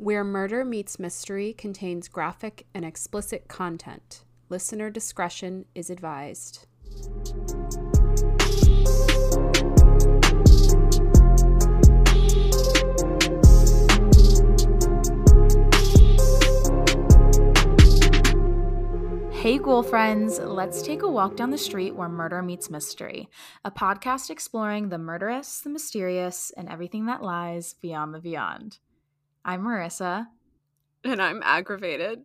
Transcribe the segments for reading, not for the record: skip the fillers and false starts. Where Murder Meets Mystery contains graphic and explicit content. Listener discretion is advised. Hey ghoul friends, let's take a walk down the street where murder meets mystery, a podcast exploring the murderous, the mysterious, and everything that lies beyond the beyond. I'm Marissa. And I'm aggravated.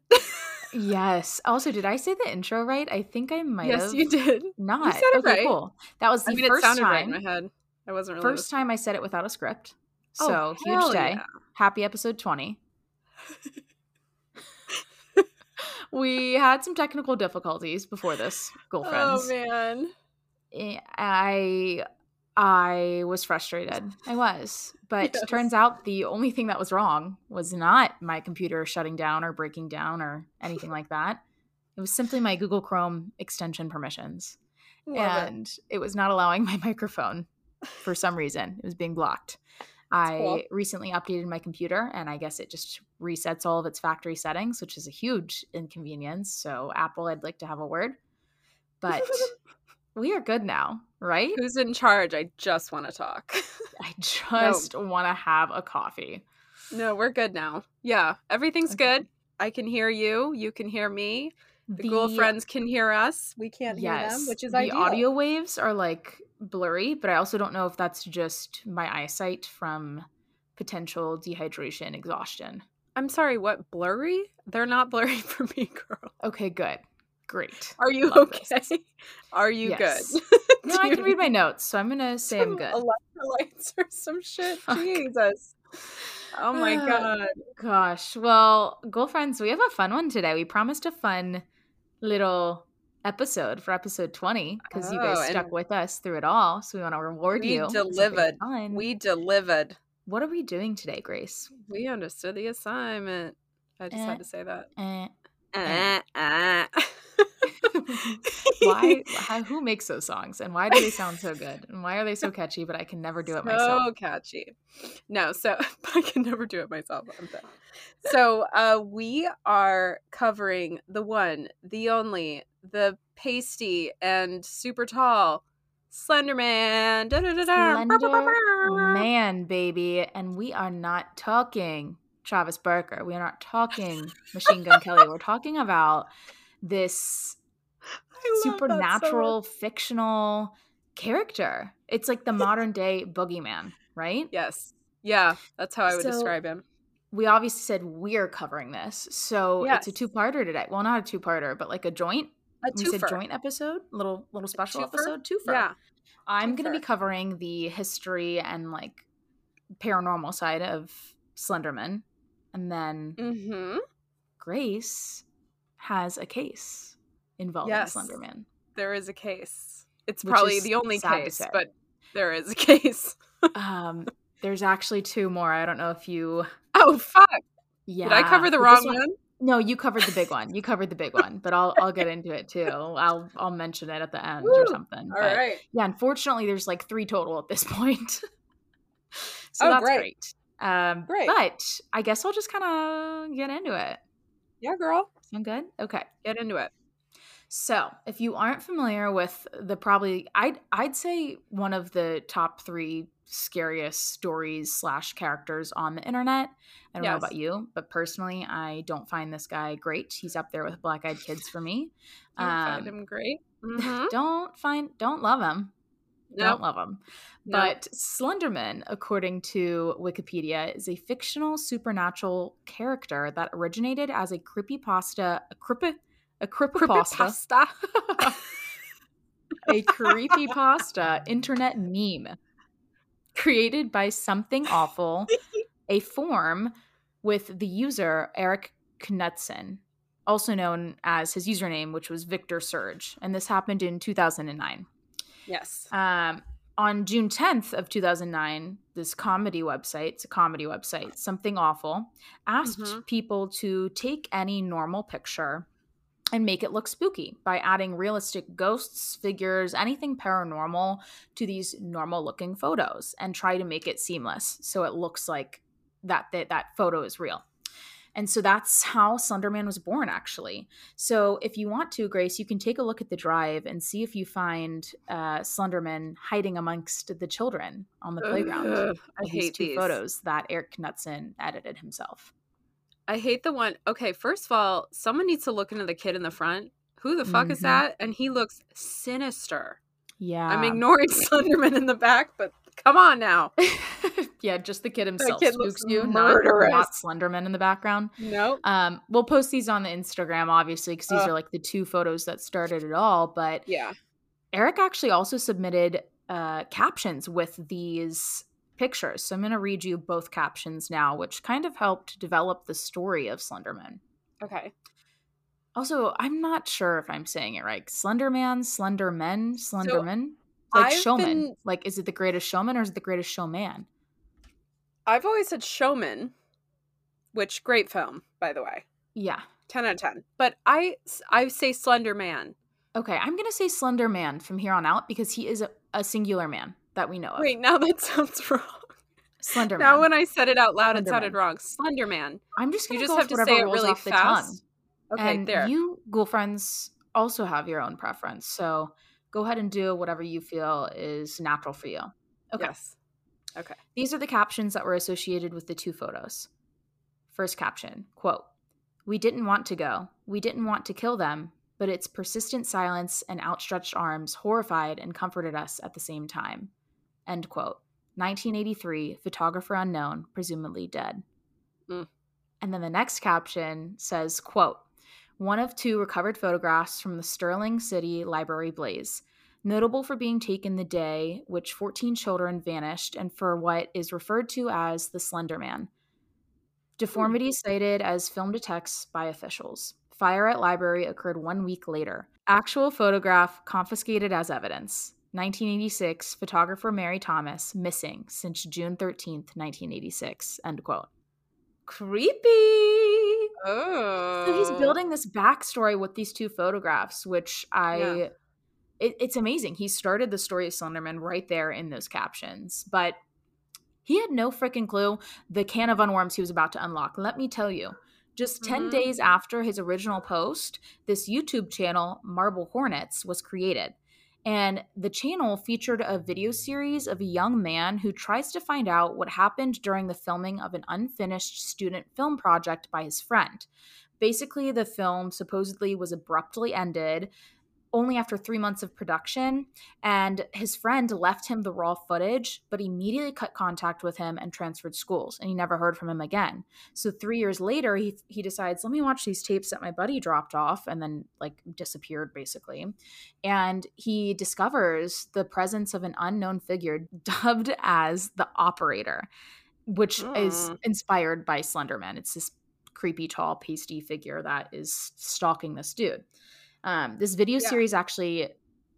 Yes. Also, did I say the intro right? I think I might have. Yes, you did. Not. You said it right. Cool. That was the first time. It sounded right in my head. I wasn't really first time I said it without a script. So, huge day. Yeah. Happy episode 20. We had some technical difficulties before this, ghoul friends. Oh, man. I was frustrated. I was. But yes. Turns out the only thing that was wrong was not my computer shutting down or breaking down or anything like that. It was simply my Google Chrome extension permissions. It was not allowing my microphone for some reason. It was being blocked. I recently updated my computer, and I guess it just resets all of its factory settings, which is a huge inconvenience. So Apple, I'd like to have a word. But we are good now, right? Who's in charge? I just want to talk. I just want to have a coffee. No, we're good now. Yeah, everything's good. I can hear you. You can hear me. The ghoul friends can hear us. We can't hear them, which is ideal. The audio waves are like blurry, but I also don't know if that's just my eyesight from potential dehydration exhaustion. I'm sorry, what? Blurry? They're not blurry for me, girl. Okay, good. Great. Are you okay? This. Are you good? No, I can read my notes, so I'm going to say I'm good. Electrolytes or some shit. Fuck. Jesus. Oh my God. Gosh. Well, ghoul friends, we have a fun one today. We promised a fun little episode for episode 20 because you guys stuck with us through it all, so we want to reward you. We delivered. What are we doing today, Grace? We understood the assignment. I just had to say that. Who makes those songs, and why do they sound so good, and why are they so catchy, but I can never do it myself? I can never do it myself. So we are covering the one, the only, the pasty and super tall Slender Man. Slender Man, baby. And we are not talking Travis Barker. We are not talking Machine Gun Kelly. We're talking about this supernatural fictional character. It's like the modern day boogeyman, right? Yes. Yeah, that's how I would describe him. We obviously said we're covering this. So it's a two-parter today. Well, not a two-parter, but like a joint. A joint episode, little special episode, twofer. Yeah. I'm going to be covering the history and like paranormal side of Slender Man. And then Grace has a case involving Slender Man. There is a case. It's probably the only case, but there is a case. There's actually two more. I don't know if you. Oh, fuck. Yeah. Did I cover the wrong one? No, you covered the big one. But I'll get into it too. I'll mention it at the end or something. All right. Yeah, unfortunately, there's like three total at this point. So that's great. Great. But I guess I'll just kind of get into it. Yeah, girl. Sound good? Okay. Get into it. So if you aren't familiar with the probably, I'd say one of the top three scariest stories / characters on the internet. I don't know about you, but personally, I don't find this guy great. He's up there with Black Eyed Kids for me. Don't find him great. Mm-hmm. Don't love him. Nope. Don't love him. Nope. But Slender Man, according to Wikipedia, is a fictional supernatural character that originated as a creepypasta. A creepypasta. A creepypasta internet meme created by Something Awful, a forum with the user Eric Knudsen, also known as his username, which was Victor Surge. And this happened in 2009. Yes. On June 10th of 2009, this comedy website, Something Awful, asked people to take any normal picture and make it look spooky by adding realistic ghosts, figures, anything paranormal to these normal-looking photos and try to make it seamless so it looks like that photo is real. And so that's how Slender Man was born, actually. So if you want to, Grace, you can take a look at the drive and see if you find Slender Man hiding amongst the children on the playground. I hate these two photos that Eric Knudsen edited himself. I hate the one. Okay, first of all, someone needs to look into the kid in the front. Who the fuck is that? And he looks sinister. Yeah. I'm ignoring Slender Man in the back, but come on now. Yeah, just the kid himself. That kid looks murderous. Not Slender Man in the background. Nope. We'll post these on the Instagram, obviously, because these are like the two photos that started it all. But yeah, Eric actually also submitted captions with these pictures. So I'm going to read you both captions now, which kind of helped develop the story of Slender Man. Okay. Also, I'm not sure if I'm saying it right. Slender Man, Slender Men, Slenderman. So like showman. Like, is it the greatest showman or is it the greatest showman? I've always said showman, which great film, by the way. Yeah. 10 out of 10. But I say Slender Man. Okay, I'm going to say Slender Man from here on out because he is a singular man that we know of. Wait, now that sounds wrong. Slender Man. Now when I said it out loud, it sounded wrong. Slender Man. I'm just going to go with whatever rolls really off the tongue. Okay, and there. You, girlfriends, also have your own preference. So go ahead and do whatever you feel is natural for you. Okay. Yes. Okay. These are the captions that were associated with the two photos. First caption, quote, "We didn't want to go. We didn't want to kill them, but its persistent silence and outstretched arms horrified and comforted us at the same time." End quote. 1983, photographer unknown, presumably dead. Mm. And then the next caption says, quote, "One of two recovered photographs from the Sterling City Library blaze. Notable for being taken the day which 14 children vanished and for what is referred to as the Slender Man. Deformity cited as film to text by officials. Fire at library occurred 1 week later. Actual photograph confiscated as evidence. 1986, photographer Mary Thomas missing since June 13th, 1986. End quote. Creepy. Oh. So he's building this backstory with these two photographs, which it's amazing. He started the story of Slender Man right there in those captions, but he had no freaking clue the can of unworms he was about to unlock. Let me tell you, just 10 days after his original post, this YouTube channel, Marble Hornets, was created. And the channel featured a video series of a young man who tries to find out what happened during the filming of an unfinished student film project by his friend. Basically, the film supposedly was abruptly ended only after 3 months of production, and his friend left him the raw footage, but immediately cut contact with him and transferred schools, and he never heard from him again. So 3 years later, he decides, let me watch these tapes that my buddy dropped off and then like disappeared basically. And he discovers the presence of an unknown figure dubbed as the Operator, which is inspired by Slender Man. It's this creepy, tall, pasty figure that is stalking this dude. This video series actually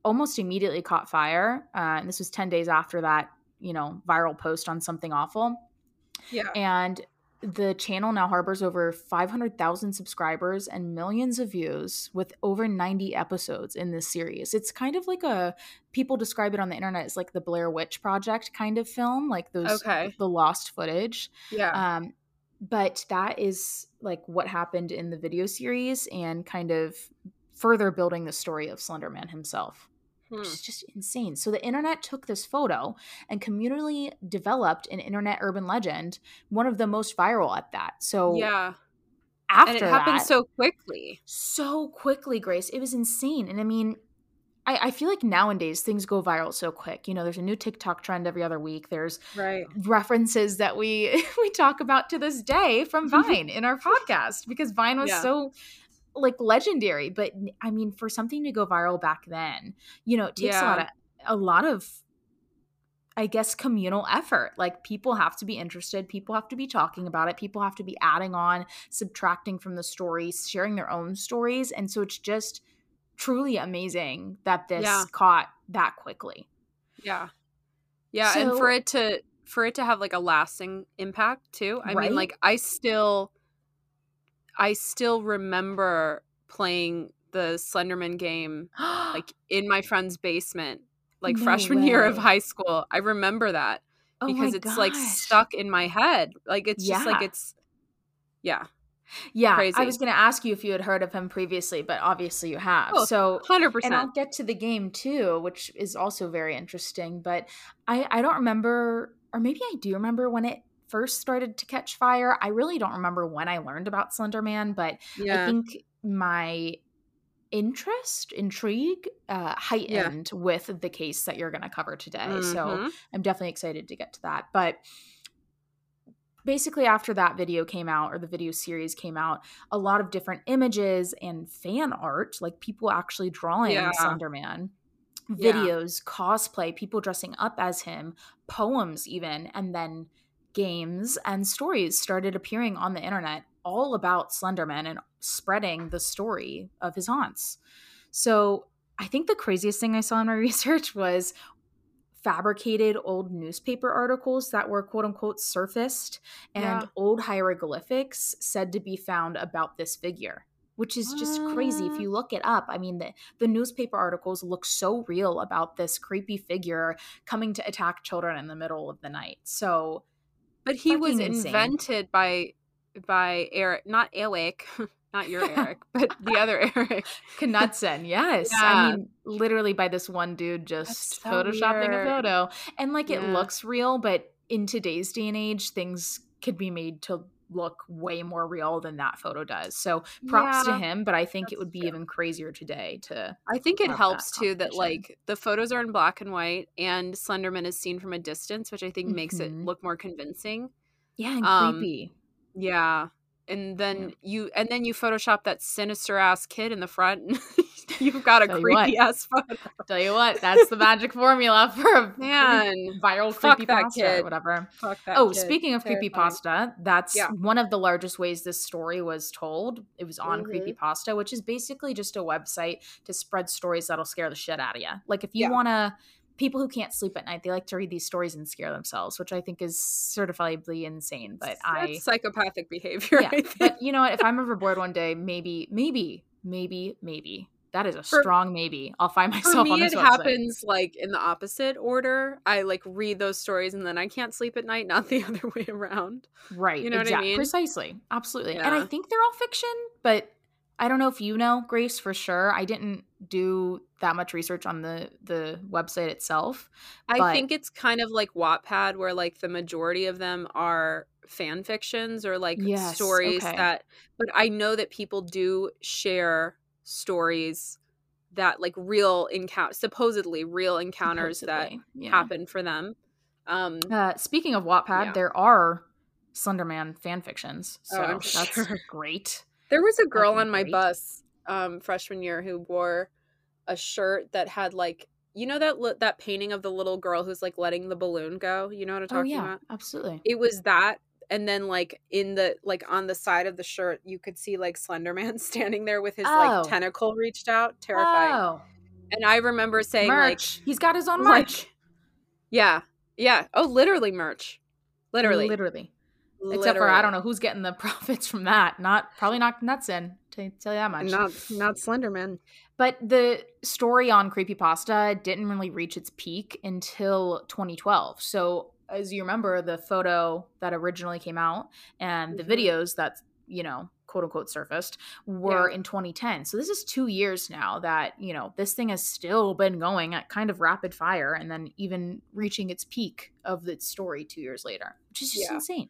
almost immediately caught fire. And this was 10 days after that, viral post on Something Awful. Yeah. And the channel now harbors over 500,000 subscribers and millions of views with over 90 episodes in this series. It's kind of like people describe it on the internet as like the Blair Witch Project kind of film, like those, the lost footage. Yeah. But that is like what happened in the video series and kind of further building the story of Slender Man himself, which is just insane. So the internet took this photo and communally developed an internet urban legend, one of the most viral at that. So after and it happened that, so quickly, Grace. It was insane. And I mean, I feel like nowadays things go viral so quick. There's a new TikTok trend every other week. There's references that we talk about to this day from Vine in our podcast because Vine was so like legendary. But I mean, for something to go viral back then, it takes a lot of, I guess, communal effort. Like people have to be interested. People have to be talking about it. People have to be adding on, subtracting from the stories, sharing their own stories. And so it's just truly amazing that this caught that quickly. Yeah. Yeah. So, and for it to have like a lasting impact too. I mean, like I still remember playing the Slender Man game like in my friend's basement, like freshman year of high school. I remember that because it's like stuck in my head. Like it's just like it's Yeah, crazy. I was going to ask you if you had heard of him previously, but obviously you have. Oh, so 100%. And I'll get to the game too, which is also very interesting. But I don't remember, or maybe I do remember when it first started to catch fire. I really don't remember when I learned about Slender Man, but yeah. I think my intrigue heightened with the case that you're going to cover today. Mm-hmm. So I'm definitely excited to get to that. But basically after that video came out, or the video series came out, a lot of different images and fan art, like people actually drawing Slender Man, videos, cosplay, people dressing up as him, poems even, and then games and stories started appearing on the internet all about Slender Man and spreading the story of his haunts. So I think the craziest thing I saw in my research was fabricated old newspaper articles that were quote unquote surfaced and old hieroglyphics said to be found about this figure, which is just crazy. If you look it up, I mean, the newspaper articles look so real about this creepy figure coming to attack children in the middle of the night. So, but he was invented by Eric, not Alec, not your Eric, but the other Eric Knudsen. Yes. Yeah. I mean, literally by this one dude just so photoshopping weird. A photo. And like it looks real, but in today's day and age, things could be made to look way more real than that photo does. So props to him, but I think it would be even crazier today to I think it helps too that like the photos are in black and white and Slenderman is seen from a distance, which I think makes it look more convincing. Yeah, and creepy. Yeah. And then you Photoshop that sinister ass kid in the front and you've got a creepy ass photo. Tell you what, that's the magic formula for a viral creepypasta or whatever. Fuck that kid. Speaking of creepypasta, that's one of the largest ways this story was told. It was on Creepypasta, which is basically just a website to spread stories that'll scare the shit out of you. Like if you want to people who can't sleep at night, they like to read these stories and scare themselves, which I think is certifiably insane. But that's psychopathic behavior. Yeah, but you know what? If I'm ever bored one day, maybe. That is a strong maybe. I'll find myself on this website. For me, it happens like in the opposite order. I like read those stories and then I can't sleep at night, not the other way around. Right. You know what I mean? Precisely. Absolutely. Yeah. And I think they're all fiction, but I don't know if you know, Grace, for sure. I didn't do that much research on the website itself. I think it's kind of like Wattpad where like the majority of them are fan fictions or like stories that – but I know that people do share stories that like real encounters – supposedly real encounters that happen for them. Speaking of Wattpad, there are Slender Man fan fictions. So that's great. There was a girl on my bus freshman year who wore a shirt that had like, you know, that painting of the little girl who's like letting the balloon go. You know what I'm talking about? Absolutely. It was that. And then like in the like on the side of the shirt, you could see like Slender Man standing there with his like tentacle reached out. Terrifying. Oh. And I remember saying merch. Like, he's got his own merch. Like, yeah. Oh, literally merch. Literally. Except for I don't know who's getting the profits from that. Probably not Knudsen, to tell you that much. Not Slender Man. But the story on Creepypasta didn't really reach its peak until 2012. So as you remember, the photo that originally came out and the videos that, you know, quote unquote surfaced were in 2010. So this is 2 years now that, you know, this thing has still been going at kind of rapid fire and then even reaching its peak of its story 2 years later, which is just insane.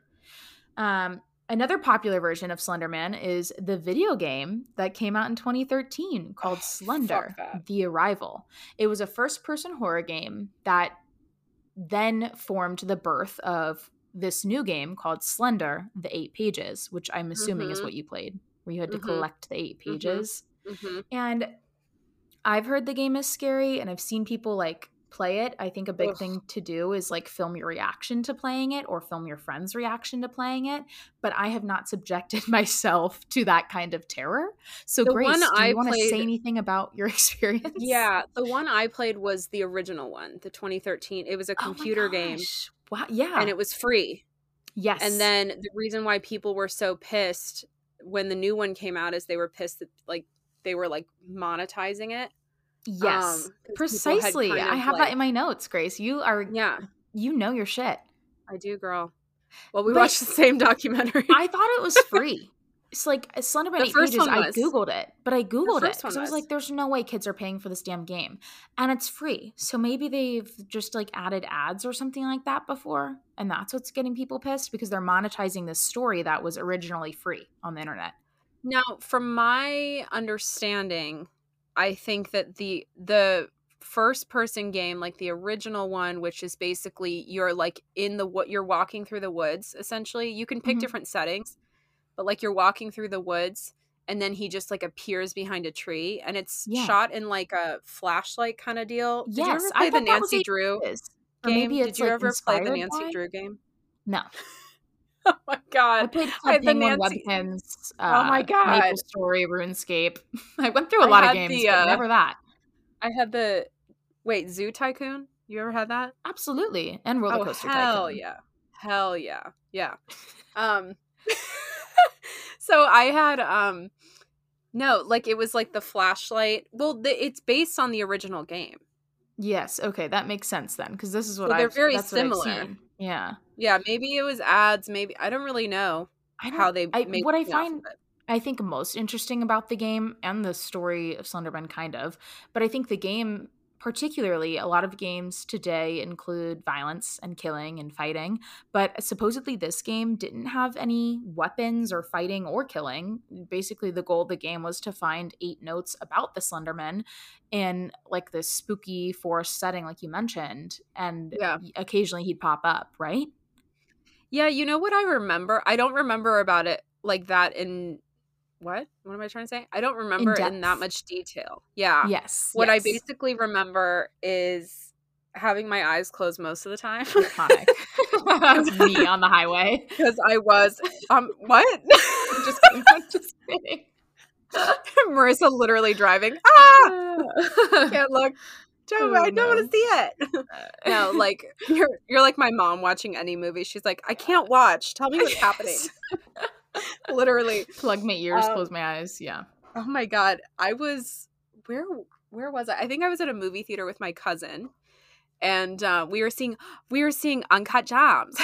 Another popular version of Slender Man is the video game that came out in 2013 called Slender: The Arrival. It was a first-person horror game that then formed the birth of this new game called Slender: The Eight Pages, which I'm assuming is what you played, where you had to collect the 8 pages. Mm-hmm. And I've heard the game is scary, and I've seen people like play it. I think a big thing to do is like film your reaction to playing it or film your friend's reaction to playing it. But I have not subjected myself to that kind of terror. So Grace, do you want to say anything about your experience? Yeah. The one I played was the original one, the 2013. It was a computer game. Wow. Yeah. And it was free. Yes. And then the reason why people were so pissed when the new one came out is they were pissed that like they were like monetizing it. Yes, precisely. I have that in my notes, Grace. You are, you know your shit. I do, girl. Well, we watched the same documentary. I thought it was free. It's like Slender Man 8 Pages, I Googled it, but I Googled it because I was like, there's no way kids are paying for this damn game. And it's free. So maybe they've just like added ads or something like that before. And that's what's getting people pissed because they're monetizing this story that was originally free on the internet. Now, from my understanding, I think that the first person game, like the original one, which is basically you're like in the what you're walking through the woods, essentially. You can pick different settings. But like you're walking through the woods and then he just like appears behind a tree and it's shot in like a flashlight kind of deal. Did you ever play the Nancy Drew game? Did you ever play the Nancy Drew game? No. Oh my God. I played Club Penguin, Webkins. Oh my God. Maple Story, RuneScape. I went through a lot of games, but never that. I had the, Zoo Tycoon? You ever had that? Absolutely. And Roller Coaster Tycoon. Hell yeah. Hell yeah. Yeah. So I had, it was like the flashlight. Well, it's based on the original game. Yes. Okay. That makes sense then. Cause this is what they're very similar. Yeah. Yeah. Maybe it was ads. Maybe I don't really know how they made it. What I find, I think, most interesting about the game and the story of Slender Man kind of, but I think the game particularly, a lot of games today include violence and killing and fighting, but supposedly this game didn't have any weapons or fighting or killing. Basically, the goal of the game was to find 8 notes about the Slender Man in like this spooky forest setting, like you mentioned, and occasionally he'd pop up, right? Yeah, you know what I remember? I don't remember about it like that in... What am I trying to say? I don't remember in that much detail. Yeah. Yes. I basically remember is having my eyes closed most of the time. Iconic. That's me on the highway. Because I was what? I'm just kidding. Marissa literally driving. Ah, can't look. I don't want to see it. No, like you're like my mom watching any movie. She's like, I can't watch. Tell me what's happening. Literally plug my ears, close my eyes. Yeah. Oh my God. I was where was I? I think I was at a movie theater with my cousin and we were seeing Uncut Gems.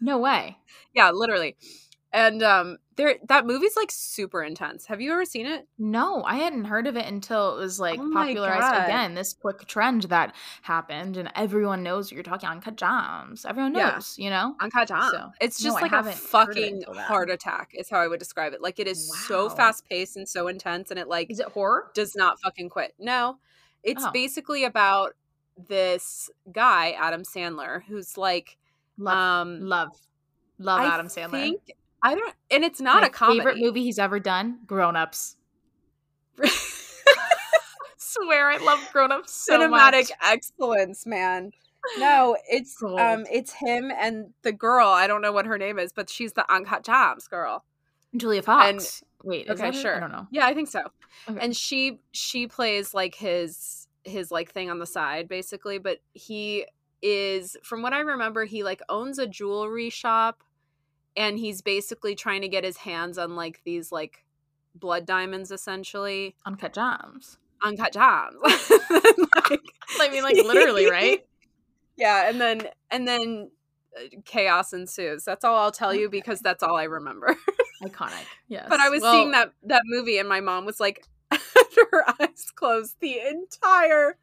No way. Yeah, literally. And that movie's like super intense. Have you ever seen it? No, I hadn't heard of it until it was like popularized again, this quick trend that happened and everyone knows what you're talking Uncut Gems. Everyone knows, you know? Uncut Gems. So, it's just like a fucking heart attack is how I would describe it. Like it is so fast paced and so intense and it like is it horror? Does not fucking quit. No. It's basically about this guy, Adam Sandler, who's like Love Adam Sandler. And it's not a comedy. Favorite movie he's ever done? Grown Ups. Swear, I love Grown Ups so much. Cinematic excellence, man. No, it's him and the girl. I don't know what her name is, but she's the Uncut Gems girl, Julia Fox. I don't know. Yeah, I think so. Okay. And she plays like his like thing on the side, basically. But he is, from what I remember, he like owns a jewelry shop. And he's basically trying to get his hands on, like, these, like, blood diamonds, essentially. Uncut Gems. Uncut Gems. I mean, like, literally, right? Yeah, and then chaos ensues. That's all I'll tell you because that's all I remember. Iconic, yes. But I was seeing that movie and my mom was, like, her eyes closed the entire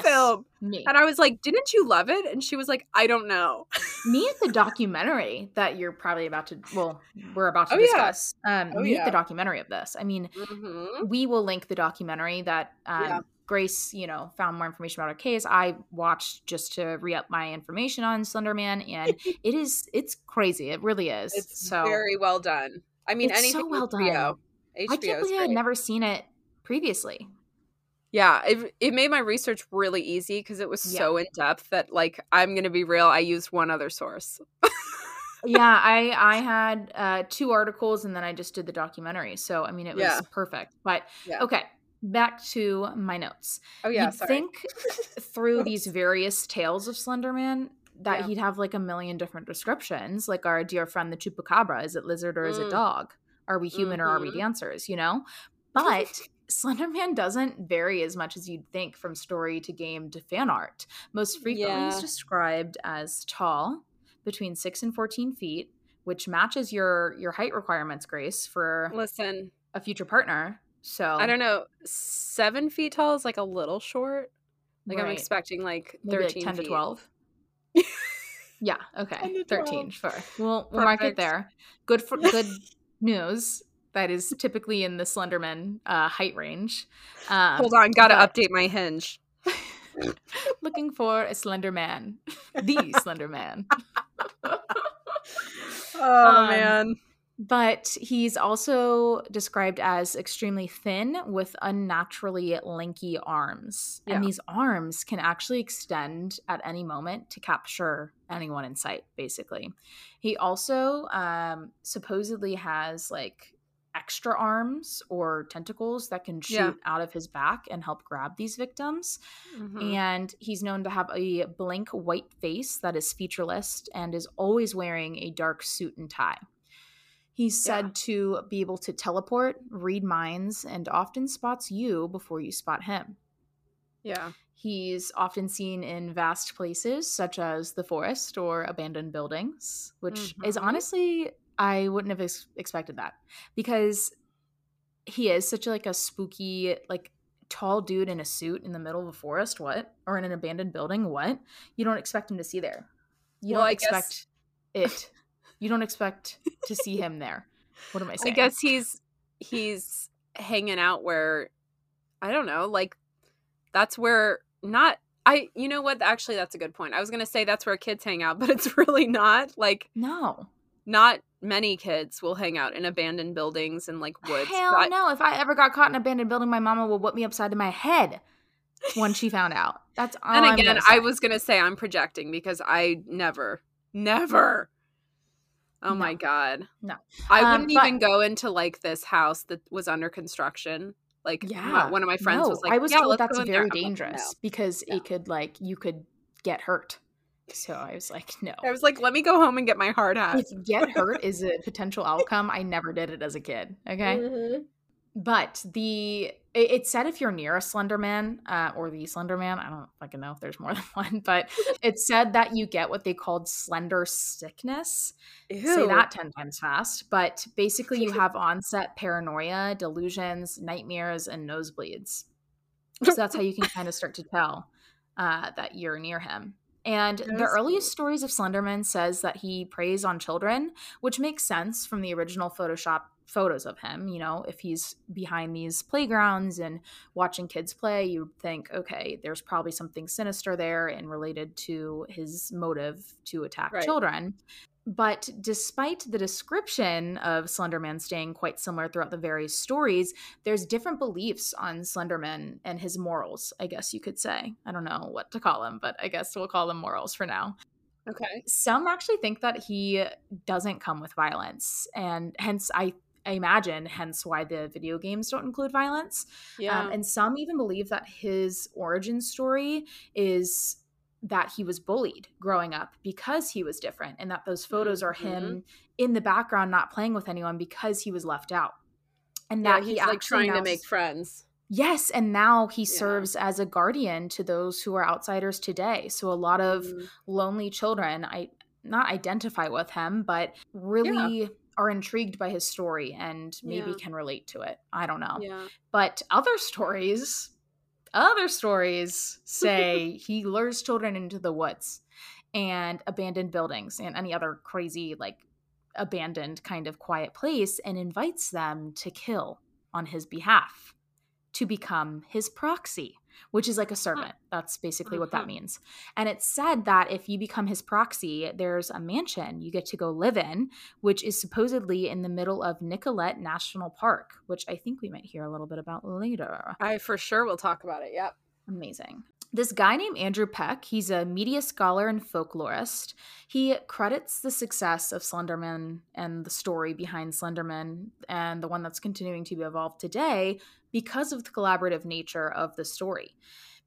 film. Me. And I was like, didn't you love it? And she was like, I don't know. Me at the documentary that you're probably about to, we're about to discuss. Yeah. Me at the documentary of this. I mean, we will link the documentary that Grace, you know, found more information about her case. I watched just to re-up my information on Slender Man, and it's crazy. It really is. It's very well done. I mean, it's anything so well done. HBO I can't believe I had never seen it previously. Yeah, it made my research really easy because it was so in depth that, like, I'm gonna be real, I used one other source. Yeah, I had 2 articles and then I just did the documentary, so I mean it was perfect. But okay, back to my notes. Think through these various tales of Slender Man that he'd have like a million different descriptions, like our dear friend the Chupacabra. Is it lizard or is it dog? Are we human or are we dancers? You know, but. Slender Man doesn't vary as much as you'd think from story to game to fan art. Most frequently he's described as tall, between 6 and 14 feet, which matches your height requirements, Grace, for a future partner. So I don't know. 7 feet tall is like a little short. Like right. I'm expecting like 13 like 10 feet. To 12. Yeah. Okay. 13. Sure. We'll mark it there. Good news. That is typically in the Slender Man height range. Hold on. Got to update my Hinge. Looking for a Slender Man. The Slender Man. Man. But he's also described as extremely thin with unnaturally lanky arms. Yeah. And these arms can actually extend at any moment to capture anyone in sight, basically. He also supposedly has like extra arms or tentacles that can shoot out of his back and help grab these victims. Mm-hmm. And he's known to have a blank white face that is featureless and is always wearing a dark suit and tie. He's said to be able to teleport, read minds, and often spots you before you spot him. Yeah. He's often seen in vast places such as the forest or abandoned buildings, which is honestly, I wouldn't have expected that, because he is such a spooky, tall dude in a suit in the middle of a forest. What? Or in an abandoned building. What? You don't expect him to see there. You don't expect to see him there. What am I saying? I guess he's hanging out where, I don't know, that's where you know what? Actually, that's a good point. I was going to say that's where kids hang out, but it's really not no. Not many kids will hang out in abandoned buildings and woods. Hell no. If I ever got caught in an abandoned building, my mama would whip me upside my head when she found out. That's all. And again, I was going to say I'm projecting because I never. Oh, no. My God. No. I wouldn't even go into this house that was under construction. One of my friends was like, I was told that's very dangerous because it could you could get hurt. So I was like, no. I was like, let me go home and get my hard hat. If get hurt is a potential outcome, I never did it as a kid. Okay. Mm-hmm. But it said if you're near a Slender Man or the Slender Man, I don't fucking know if there's more than one, but it said that you get what they called slender sickness. Ew. Say that 10 times fast. But basically you have onset paranoia, delusions, nightmares, and nosebleeds. So that's how you can kind of start to tell that you're near him. And the earliest stories of Slender Man says that he preys on children, which makes sense from the original Photoshop photos of him. You know, if he's behind these playgrounds and watching kids play, you think, okay, there's probably something sinister there and related to his motive to attack children. But despite the description of Slender Man staying quite similar throughout the various stories, there's different beliefs on Slender Man and his morals, I guess you could say. I don't know what to call them, but I guess we'll call them morals for now. Okay. Some actually think that he doesn't come with violence, and hence I imagine hence why the video games don't include violence. Yeah. And some even believe that his origin story is that he was bullied growing up because he was different, and that those photos are him in the background not playing with anyone because he was left out. And that he's trying to make friends. Yes, and now he serves as a guardian to those who are outsiders today. So a lot of lonely children not identify with him, but really are intrigued by his story and maybe can relate to it. I don't know. Yeah. But other stories say he lures children into the woods and abandoned buildings and any other crazy, abandoned kind of quiet place, and invites them to kill on his behalf to become his proxy, which is like a servant. That's basically what that means. And it's said that if you become his proxy, there's a mansion you get to go live in, which is supposedly in the middle of Nicolet National Park, which I think we might hear a little bit about later. I for sure will talk about it. Yep. Amazing. This guy named Andrew Peck, he's a media scholar and folklorist. He credits the success of Slender Man and the story behind Slender Man and the one that's continuing to be evolved today because of the collaborative nature of the story.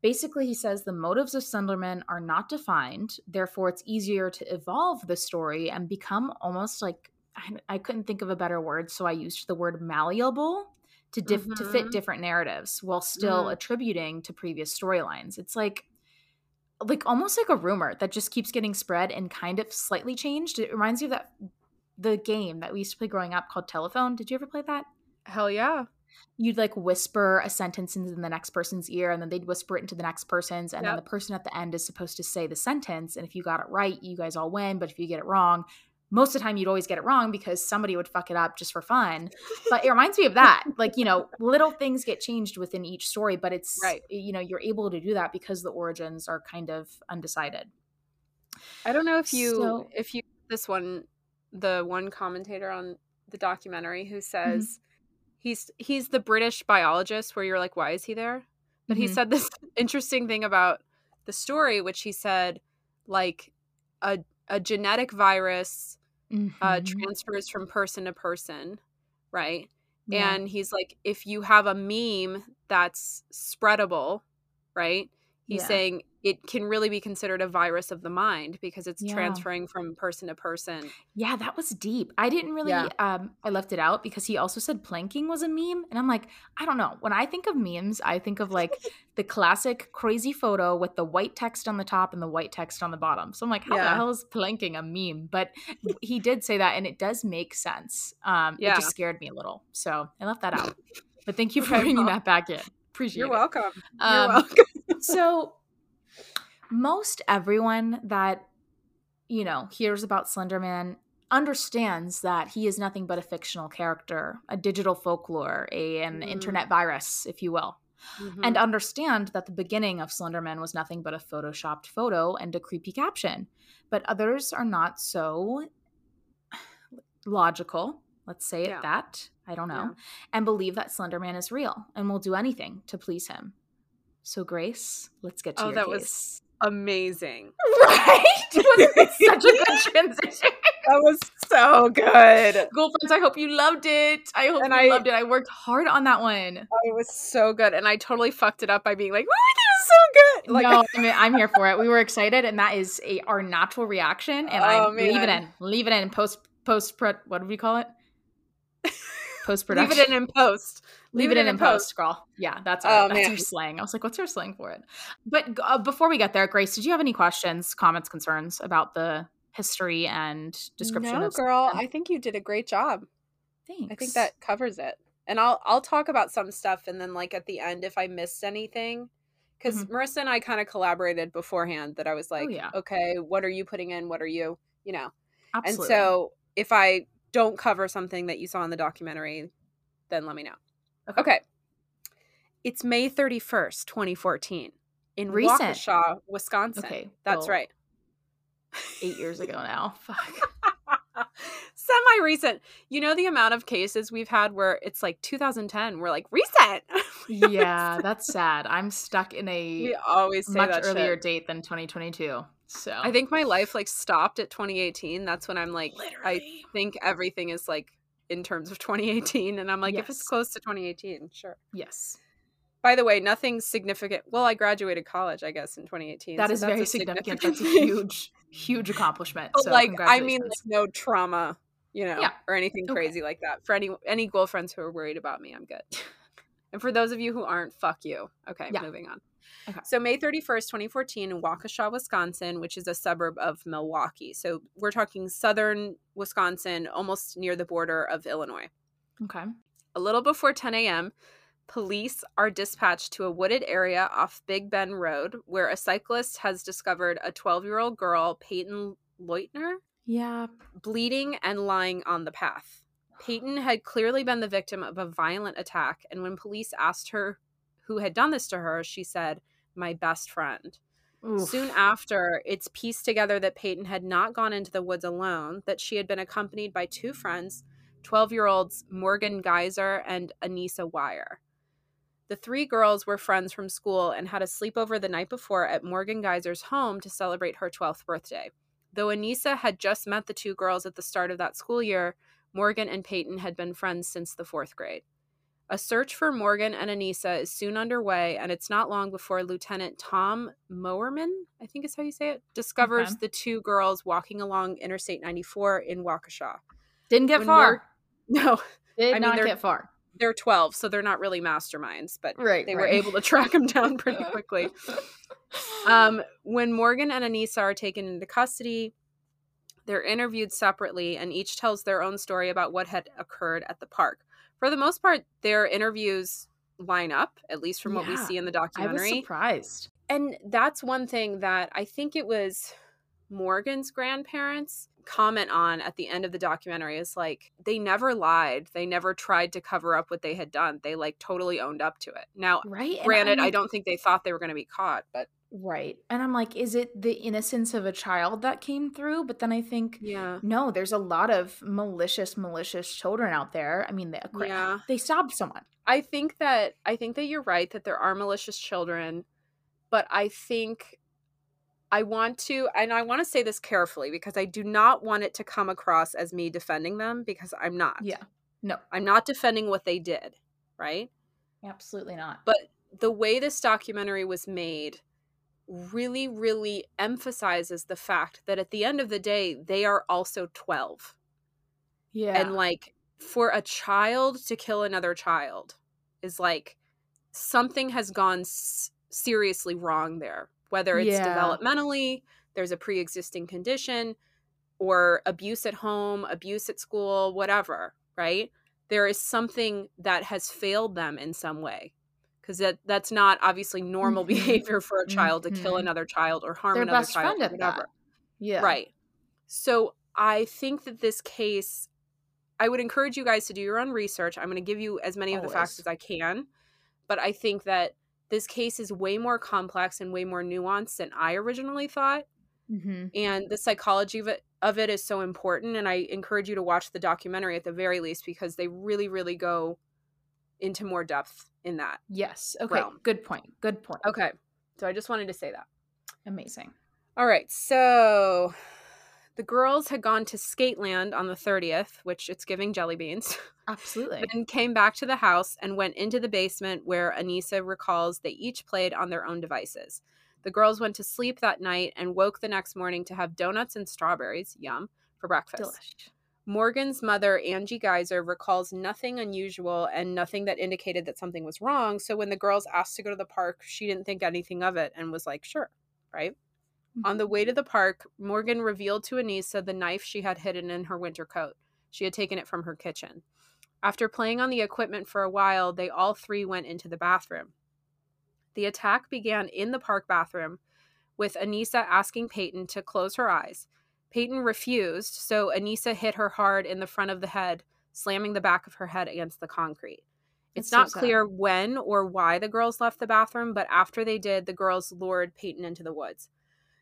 Basically, he says the motives of Slender Man are not defined. Therefore, it's easier to evolve the story and become almost I couldn't think of a better word, so I used the word malleable. To fit different narratives while still attributing to previous storylines. It's almost like a rumor that just keeps getting spread and kind of slightly changed. It reminds me of that the game that we used to play growing up called Telephone. Did you ever play that? Hell yeah. You'd like whisper a sentence into the next person's ear, and then they'd whisper it into the next person's, and Yep. Then the person at the end is supposed to say the sentence, and if you got it right, you guys all win, but if you get it wrong, most of the time you'd always get it wrong because somebody would fuck it up just for fun. But it reminds me of that. Like, you know, little things get changed within each story, but it's, Right. You know, you're able to do that because the origins are kind of undecided. I don't know if you this one, the one commentator on the documentary who says, mm-hmm. He's the British biologist where you're like, why is he there? But He said this interesting thing about the story, which he said, like, a genetic virus transfers from person to person, right? Yeah. And he's like, if you have a meme that's spreadable, right? He's saying it can really be considered a virus of the mind because it's transferring from person to person. Yeah, that was deep. I didn't really I left it out because he also said planking was a meme. And I'm like, I don't know. When I think of memes, I think of like the classic crazy photo with the white text on the top and the white text on the bottom. So I'm like, how the hell is planking a meme? But he did say that, and it does make sense. It just scared me a little. So I left that out. But thank you for bringing that back in. Appreciate it. You're welcome. You're welcome. So most everyone that, you know, hears about Slender Man understands that he is nothing but a fictional character, a digital folklore, an internet virus, if you will, and understand that the beginning of Slender Man was nothing but a photoshopped photo and a creepy caption. But others are not so logical, let's say it that, I don't know, and believe that Slender Man is real and will do anything to please him. So, Grace, let's get to your case. Oh, that was amazing. Right? Wasn't it such a good transition? That was so good. Girlfriends, I hope you loved it. I hope you loved it. I worked hard on that one. Oh, it was so good. And I totally fucked it up by being like, oh, this is so good. Like, no, I mean, I'm here for it. We were excited, and that is our natural reaction. And leave it in. Leave it in. What do we call it? Post-production. Leave it in and post. Leave it in and post, girl. Yeah, that's our slang. I was like, what's your slang for it? But before we get there, Grace, did you have any questions, comments, concerns about the history and description? No, girl. I think you did a great job. Thanks. I think that covers it. And I'll talk about some stuff, and then like at the end if I missed anything. Because Marissa and I kind of collaborated beforehand that I was like, okay, what are you putting in? What are you? You know. Absolutely. And so if I don't cover something that you saw in the documentary, then let me know. Okay. It's May 31st, 2014 in Waukesha, Wisconsin. Okay, that's right. 8 years ago now. Fuck. Semi-recent. You know the amount of cases we've had where it's like 2010. We're like, recent. Yeah, that's sad. I'm stuck in we always say much that earlier date than 2022. So I think my life like stopped at 2018. That's when I'm like, literally. I think everything is like in terms of 2018. And I'm like, if it's close to 2018, sure. Yes. By the way, nothing significant. Well, I graduated college, I guess, in 2018. That is very significant. That's a huge, huge accomplishment. But so like, I mean, like, no trauma, you know, or anything crazy like that. For any girlfriends who are worried about me, I'm good. And for those of you who aren't, fuck you. Okay, moving on. Okay. So May 31st, 2014 in Waukesha, Wisconsin, which is a suburb of Milwaukee. So we're talking southern Wisconsin, almost near the border of Illinois. Okay. A little before 10 a.m., police are dispatched to a wooded area off Big Bend Road where a cyclist has discovered a 12-year-old girl, Peyton Leutner, bleeding and lying on the path. Peyton had clearly been the victim of a violent attack, and when police asked her who had done this to her, she said, "My best friend." Oof. Soon after, it's pieced together that Peyton had not gone into the woods alone, that she had been accompanied by two friends, 12-year-olds Morgan Geyser and Anissa Weier. The three girls were friends from school and had a sleepover the night before at Morgan Geyser's home to celebrate her 12th birthday. Though Anissa had just met the two girls at the start of that school year, Morgan and Peyton had been friends since the fourth grade. A search for Morgan and Anissa is soon underway, and it's not long before Lieutenant Tom Mowerman, I think is how you say it, discovers the two girls walking along Interstate 94 in Waukesha. Didn't get far. No. Get far. They're 12, so they're not really masterminds, but they were able to track them down pretty quickly. When Morgan and Anissa are taken into custody, They're interviewed separately, and each tells their own story about what had occurred at the park. For the most part, their interviews line up, at least from what we see in the documentary. I was surprised. And that's one thing that I think it was Morgan's grandparents comment on at the end of the documentary is like, they never lied. They never tried to cover up what they had done. They like totally owned up to it. Now, granted, I don't think they thought they were going to be caught, but. Right. And I'm like, is it the innocence of a child that came through? But then I think, no, there's a lot of malicious children out there. I mean, they stabbed someone. I think that you're right, that there are malicious children, but I think I want to say this carefully because I do not want it to come across as me defending them, because I'm not. Yeah. No. I'm not defending what they did, right? Absolutely not. But the way this documentary was made really, really emphasizes the fact that at the end of the day, they are also 12. Yeah. And like, for a child to kill another child is like, something has gone seriously wrong there. Whether it's developmentally, there's a pre-existing condition, or abuse at home, abuse at school, whatever, right? There is something that has failed them in some way. Because that's not obviously normal behavior for a child to kill another child or harm another child or whatever. Yeah. Right. So I think that this case, I would encourage you guys to do your own research. I'm going to give you as many of the facts as I can. But I think that this case is way more complex and way more nuanced than I originally thought. Mm-hmm. And the psychology of it is so important. And I encourage you to watch the documentary at the very least, because they really, really go into more depth in that. Yes. Okay. Realm. Good point. Okay. So I just wanted to say that. Amazing. All right. So the girls had gone to Skateland on the 30th, which it's giving jelly beans. Absolutely. And came back to the house and went into the basement, where Anissa recalls they each played on their own devices. The girls went to sleep that night and woke the next morning to have donuts and strawberries, yum, for breakfast. Delish. Morgan's mother, Angie Geyser, recalls nothing unusual and nothing that indicated that something was wrong. So when the girls asked to go to the park, she didn't think anything of it and was like, sure, right? Mm-hmm. On the way to the park, Morgan revealed to Anissa the knife she had hidden in her winter coat. She had taken it from her kitchen. After playing on the equipment for a while, they all three went into the bathroom. The attack began in the park bathroom, with Anissa asking Peyton to close her eyes. Peyton refused, so Anissa hit her hard in the front of the head, slamming the back of her head against the concrete. It's not clear when or why the girls left the bathroom, but after they did, the girls lured Peyton into the woods.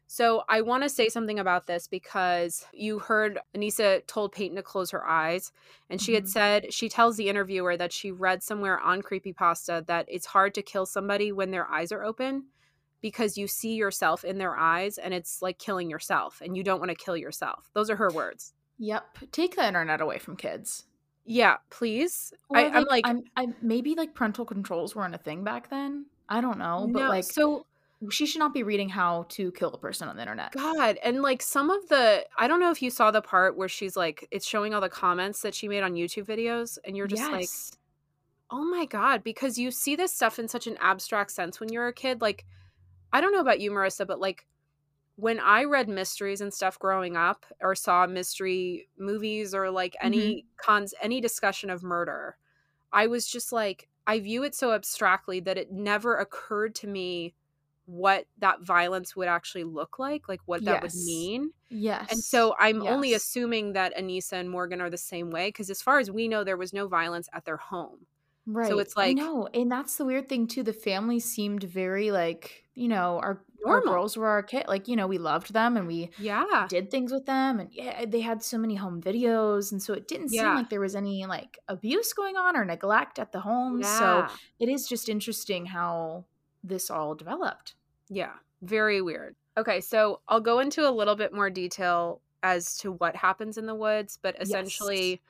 So I want to say something about this, because you heard Anissa told Peyton to close her eyes, and she had said, she tells the interviewer that she read somewhere on Creepypasta that it's hard to kill somebody when their eyes are open, because you see yourself in their eyes and it's like killing yourself, and you don't want to kill yourself. Those are her words. Yep. Take the internet away from kids. Yeah, please. Maybe like parental controls weren't a thing back then. I don't know. But she should not be reading how to kill a person on the internet. God. And like some of the, I don't know if you saw the part where she's like, it's showing all the comments that she made on YouTube videos, and you're just like, oh my God, because you see this stuff in such an abstract sense when you're a kid. Like, I don't know about you, Marissa, but like when I read mysteries and stuff growing up, or saw mystery movies, or like any discussion of murder, I was just like, I view it so abstractly that it never occurred to me what that violence would actually look like what that would mean. Yes. And so I'm only assuming that Anissa and Morgan are the same way, because as far as we know, there was no violence at their home. Right. So it's like, no, and that's the weird thing too. The family seemed very like, you know, our girls were our kid. Like, you know, we loved them and we did things with them, and they had so many home videos, and so it didn't seem like there was any like abuse going on or neglect at the home. Yeah. So it is just interesting how this all developed. Yeah, very weird. Okay, so I'll go into a little bit more detail as to what happens in the woods, but essentially,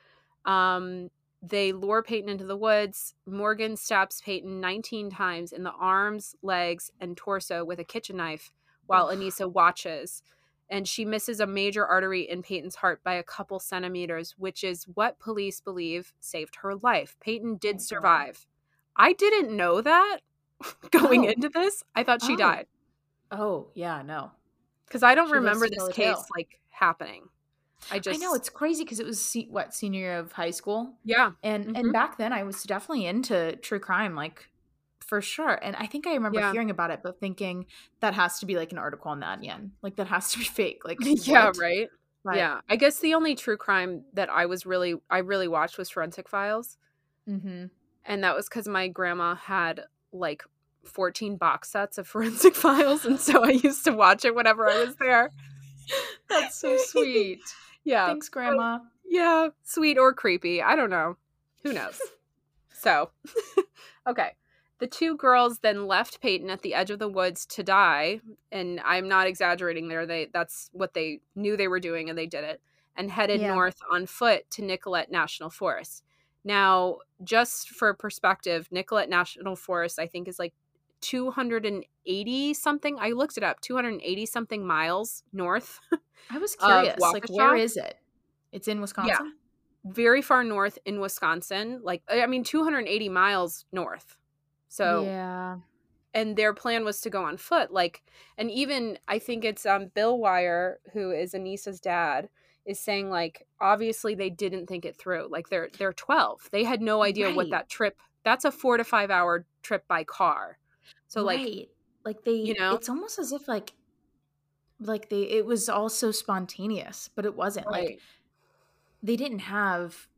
they lure Peyton into the woods. Morgan stabs Peyton 19 times in the arms, legs, and torso with a kitchen knife while Anissa watches. And she misses a major artery in Peyton's heart by a couple centimeters, which is what police believe saved her life. Peyton did survive. I didn't know that going into this. I thought she died. Oh, yeah, no. Because I don't remember this case like happening. I know, it's crazy because it was senior year of high school. Yeah. And back then I was definitely into true crime, like for sure. And I think I remember hearing about it, but thinking that has to be like an article on The Onion. Like that has to be fake. Like yeah, what? Right. But, yeah. I guess the only true crime that I really watched was Forensic Files. Mm-hmm. And that was because my grandma had like 14 box sets of Forensic Files. And so I used to watch it whenever I was there. That's so sweet. Yeah. Thanks, Grandma. Yeah. Sweet or creepy. I don't know. Who knows? So, okay. The two girls then left Peyton at the edge of the woods to die. And I'm not exaggerating there. That's what they knew they were doing, and they did it, and headed north on foot to Nicolet National Forest. Now, just for perspective, Nicolet National Forest, I think, is like 280 something. I looked it up. 280 something miles north. I was curious. Like, where is it? It's in Wisconsin? Yeah. Very far north in Wisconsin. Like, I mean, 280 miles north. So, yeah. And their plan was to go on foot. Like, and even I think it's Bill Weier, who is Anissa's dad, is saying, like, obviously they didn't think it through. Like, they're 12. They had no idea what that trip. That's a 4 to 5 hour trip by car. So like they, you know, it's almost as if like they, it was all so spontaneous, but it wasn't like they didn't have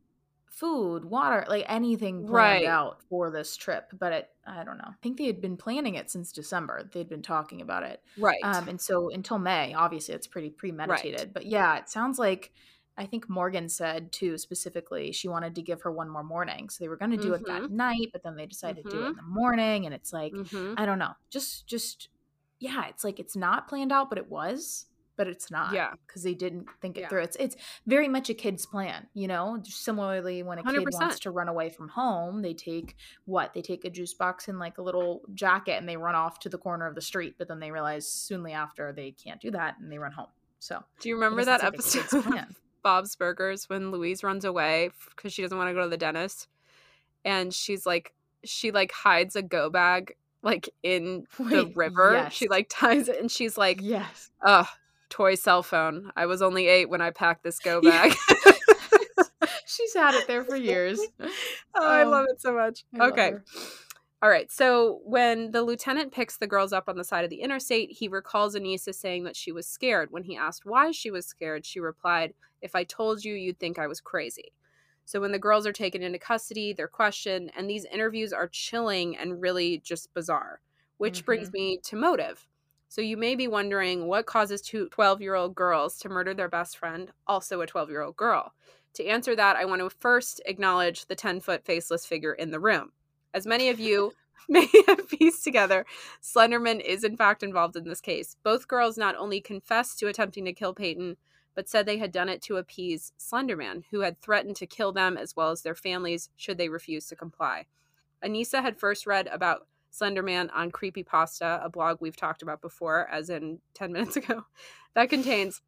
food, water, like anything planned out for this trip. But I don't know. I think they had been planning it since December. They'd been talking about it. Right. And so until May, obviously it's pretty premeditated, but yeah, it sounds like, I think Morgan said too, specifically, she wanted to give her one more morning. So they were going to do it that night, but then they decided to do it in the morning. And it's like, I don't know, just, yeah, it's like, it's not planned out, but it was, but it's not. Yeah. Because they didn't think it through. It's very much a kid's plan, you know? Similarly, when a 100%. Kid wants to run away from home, they take a juice box and like a little jacket and they run off to the corner of the street, but then they realize soonly after they can't do that and they run home. So do you remember that episode? Bob's Burgers when Louise runs away because she doesn't want to go to the dentist, and she hides a go bag like in the river. Yes. She like ties it and she's like, yes, toy cell phone. I was only 8 when I packed this go bag. She's had it there for years. I love it so much. Okay. All right. So when the lieutenant picks the girls up on the side of the interstate, he recalls Anissa saying that she was scared. When he asked why she was scared, she replied, "If I told you, you'd think I was crazy." So when the girls are taken into custody, they're questioned, and these interviews are chilling and really just bizarre, which brings me to motive. So you may be wondering what causes two 12-year-old girls to murder their best friend, also a 12-year-old girl. To answer that, I want to first acknowledge the 10-foot faceless figure in the room. As many of you may have pieced together, Slenderman is in fact involved in this case. Both girls not only confessed to attempting to kill Peyton, but said they had done it to appease Slenderman, who had threatened to kill them as well as their families should they refuse to comply. Anissa had first read about Slenderman on Creepypasta, a blog we've talked about before, as in 10 minutes ago, that contains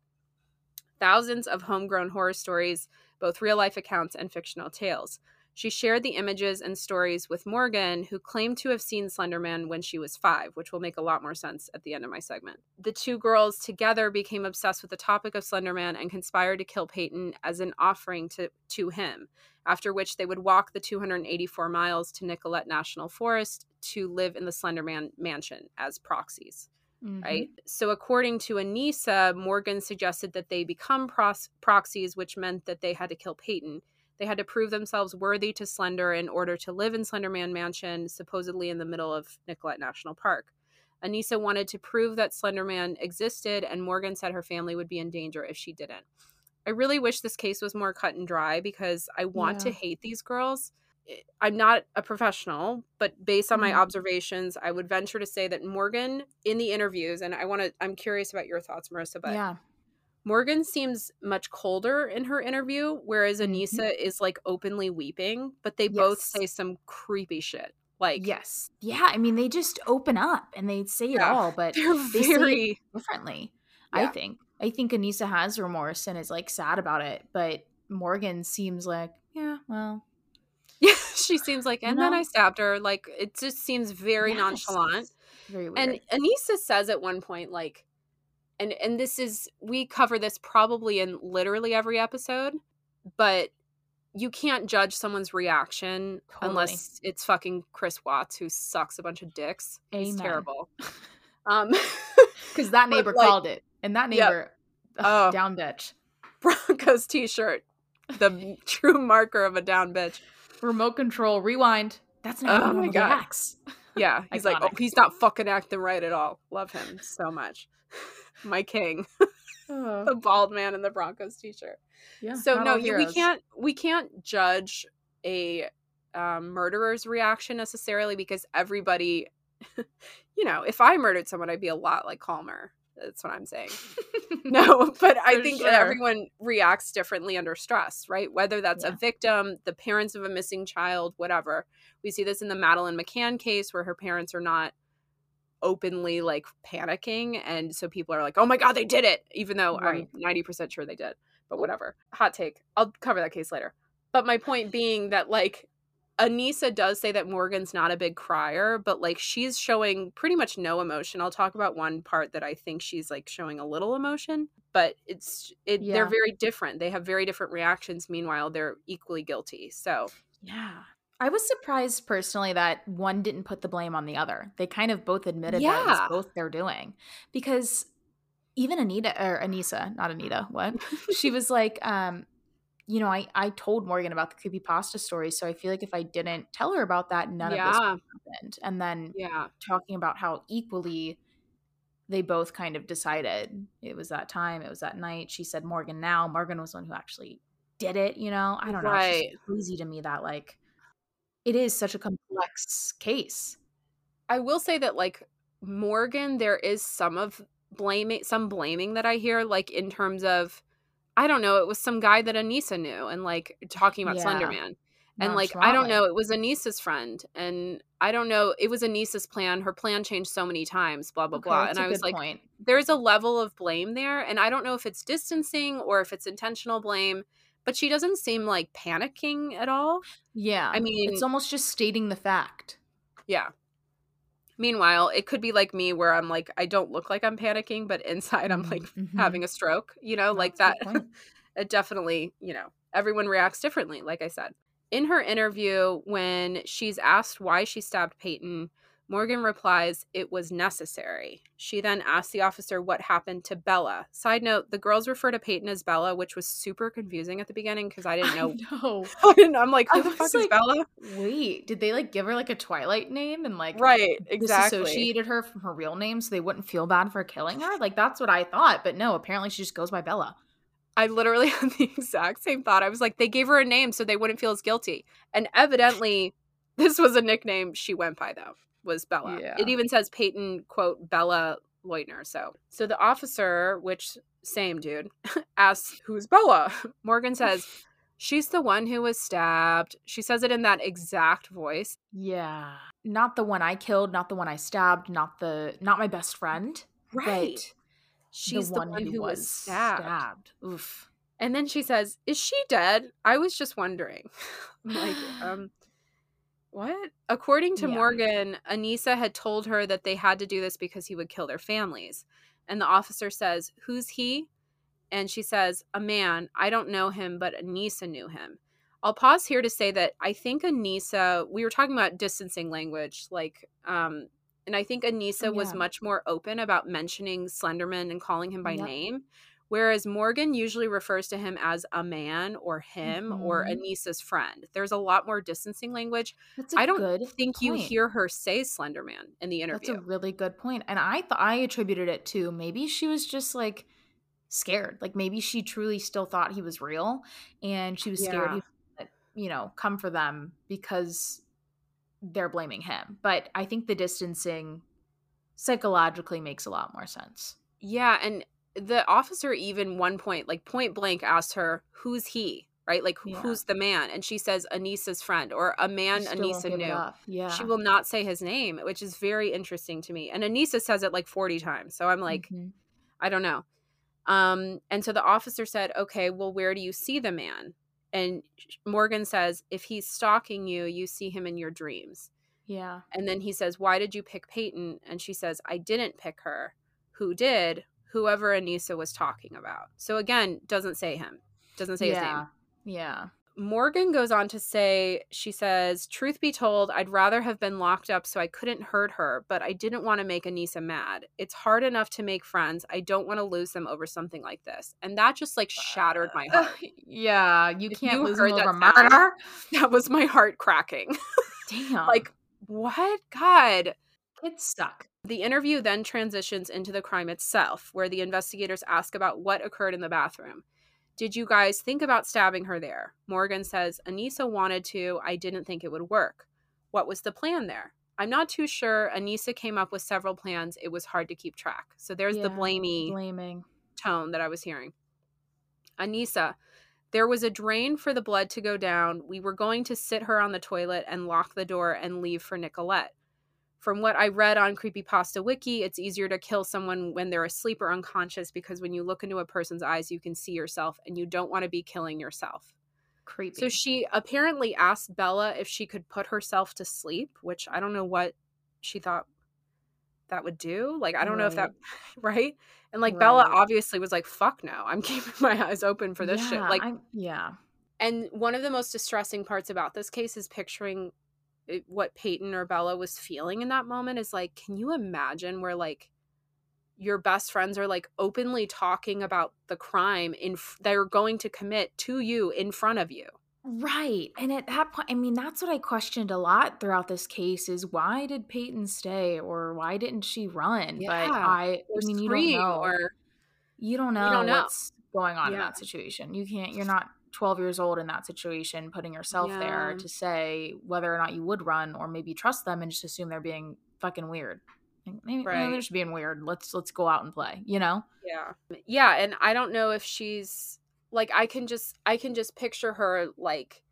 thousands of homegrown horror stories, both real-life accounts and fictional tales. She shared the images and stories with Morgan, who claimed to have seen Slender Man when she was 5, which will make a lot more sense at the end of my segment. The two girls together became obsessed with the topic of Slender Man and conspired to kill Peyton as an offering to him, after which they would walk the 284 miles to Nicolet National Forest to live in the Slender Man mansion as proxies. Mm-hmm. Right? So according to Anissa, Morgan suggested that they become proxies, which meant that they had to kill Peyton. They had to prove themselves worthy to Slender in order to live in Slender Man Mansion, supposedly in the middle of Nicolet National Park. Anissa wanted to prove that Slender Man existed, and Morgan said her family would be in danger if she didn't. I really wish this case was more cut and dry because I want to hate these girls. I'm not a professional, but based on my observations, I would venture to say that Morgan, in the interviews, and I'm curious about your thoughts, Marissa, but Morgan seems much colder in her interview, whereas Anissa is like openly weeping, but they both say some creepy shit. Like, yeah. I mean, they just open up and they say it all, but they say it differently. Yeah. I think Anissa has remorse and is like sad about it, but Morgan seems like, she seems like, and then I stabbed her. Like, it just seems very nonchalant. Very weird. And Anissa says at one point, like, and this is, we cover this probably in literally every episode, but you can't judge someone's reaction unless it's fucking Chris Watts, who sucks a bunch of dicks. Amen. He's terrible. Because that neighbor called it, and that neighbor, yep. Oh, down bitch. Broncos t-shirt, the true marker of a down bitch. Remote control, rewind. That's not how he acts. Yeah, he's iconic. Like, oh, he's not fucking acting right at all. Love him so much. My king. The bald man in the Broncos t-shirt. Yeah. So no, we can't judge a murderer's reaction necessarily, because everybody, you know, if I murdered someone, I'd be a lot like calmer. That's what I'm saying. No, but I think that everyone reacts differently under stress, right? Whether that's a victim, the parents of a missing child, whatever. We see this in the Madeleine McCann case, where her parents are not openly like panicking, and so people are like, oh my god, they did it, even though I'm 90% sure they did, but whatever. Hot take. I'll cover that case later. But my point being that, like, Anissa does say that Morgan's not a big crier, but like, she's showing pretty much no emotion. I'll talk about one part that I think she's like showing a little emotion, but it's they're very different. They have very different reactions. Meanwhile, they're equally guilty. So yeah, I was surprised personally that one didn't put the blame on the other. They kind of both admitted that it's both their doing, because even she was like, you know, I told Morgan about the creepypasta story, so I feel like if I didn't tell her about that, none of this happened. And then talking about how equally they both kind of decided it was that time, it was that night. She said Morgan now. Morgan was the one who actually did it, you know? I don't know. It's just crazy to me that, like, it is such a complex case. I will say that, like, Morgan, there is some blaming that I hear, like, in terms of, I don't know, it was some guy that Anissa knew, and like talking about Slender Man. And like, I don't know, it was Anissa's friend, and I don't know, it was Anissa's plan. Her plan changed so many times, blah, blah, blah. And I was like, there's a level of blame there. And I don't know if it's distancing or if it's intentional blame, but she doesn't seem like panicking at all. Yeah. I mean, it's almost just stating the fact. Yeah. Meanwhile, it could be like me, where I'm like, I don't look like I'm panicking, but inside I'm like having a stroke, you know, like that. It definitely, you know, everyone reacts differently, like I said. In her interview, when she's asked why she stabbed Peyton, Morgan replies, it was necessary. She then asked the officer what happened to Bella. Side note, the girls refer to Peyton as Bella, which was super confusing at the beginning, because I didn't know. I'm like, who the fuck is Bella? Wait, did they like give her like a Twilight name and like disassociated her from her real name so they wouldn't feel bad for killing her? Like, that's what I thought. But no, apparently she just goes by Bella. I literally had the exact same thought. I was like, they gave her a name so they wouldn't feel as guilty. And evidently this was a nickname she went by, though. Was Bella. Yeah. It even says Peyton, quote, Bella Leutner. So the officer, which same dude, asks, who's Bella? Morgan says, she's the one who was stabbed. She says it in that exact voice. Yeah. Not the one I killed, not the one I stabbed, not my best friend. Right. She's the one who was stabbed. Oof. And then she says, is she dead? I was just wondering. I'm like, what? According to Morgan, Anissa had told her that they had to do this because he would kill their families. And the officer says, who's he? And she says, a man. I don't know him, but Anissa knew him. I'll pause here to say that I think Anissa, we were talking about distancing language, like, and I think Anissa was much more open about mentioning Slenderman and calling him by name. Whereas Morgan usually refers to him as a man or him or Anissa's friend. There's a lot more distancing language. I don't think you hear her say Slender Man in the interview. That's a really good point. And I attributed it to maybe she was just like scared. Like maybe she truly still thought he was real, and she was scared he would, you know, come for them because they're blaming him. But I think the distancing psychologically makes a lot more sense. Yeah, and the officer even one point, like point blank, asked her, who's he, right? Like, who's the man? And she says Anissa's friend, or a man Anissa knew. She will not say his name, which is very interesting to me. And Anissa says it like 40 times. So I'm like, I don't know. And so the officer said, okay, well, where do you see the man? And Morgan says, if he's stalking you, you see him in your dreams. Yeah. And then he says, why did you pick Peyton? And she says, I didn't pick her. Who did? whoever Anissa was talking about. So again, doesn't say him. Doesn't say his name. Yeah. Morgan goes on to say, she says, truth be told, I'd rather have been locked up so I couldn't hurt her, but I didn't want to make Anissa mad. It's hard enough to make friends. I don't want to lose them over something like this. And that just like shattered my heart. Yeah. You if can't you lose them over murder. That was my heart cracking. Damn. Like, what? God. It stuck. The interview then transitions into the crime itself, where the investigators ask about what occurred in the bathroom. Did you guys think about stabbing her there? Morgan says, Anissa wanted to. I didn't think it would work. What was the plan there? I'm not too sure. Anissa came up with several plans. It was hard to keep track. So there's the blaming tone that I was hearing. Anissa, there was a drain for the blood to go down. We were going to sit her on the toilet and lock the door and leave for Nicolet. From what I read on Creepypasta Wiki, it's easier to kill someone when they're asleep or unconscious because when you look into a person's eyes, you can see yourself and you don't want to be killing yourself. Creepy. So she apparently asked Bella if she could put herself to sleep, which I don't know what she thought that would do. Like, I don't know if that, right? And like Bella obviously was like, fuck no, I'm keeping my eyes open for this shit. Like, And one of the most distressing parts about this case is picturing what Peyton or Bella was feeling in that moment is like, can you imagine where like your best friends are like openly talking about the crime they're going to commit to you in front of you? Right. And at that point, I mean, that's what I questioned a lot throughout this case is why did Peyton stay or why didn't she run? Yeah. But I mean, you don't know what's going on in that situation. You can't, you're not 12 years old in that situation, putting yourself there to say whether or not you would run or maybe trust them and just assume they're being fucking weird. Maybe they're just being weird. Let's go out and play, you know? Yeah. Yeah. And I don't know if she's like, I can just picture her like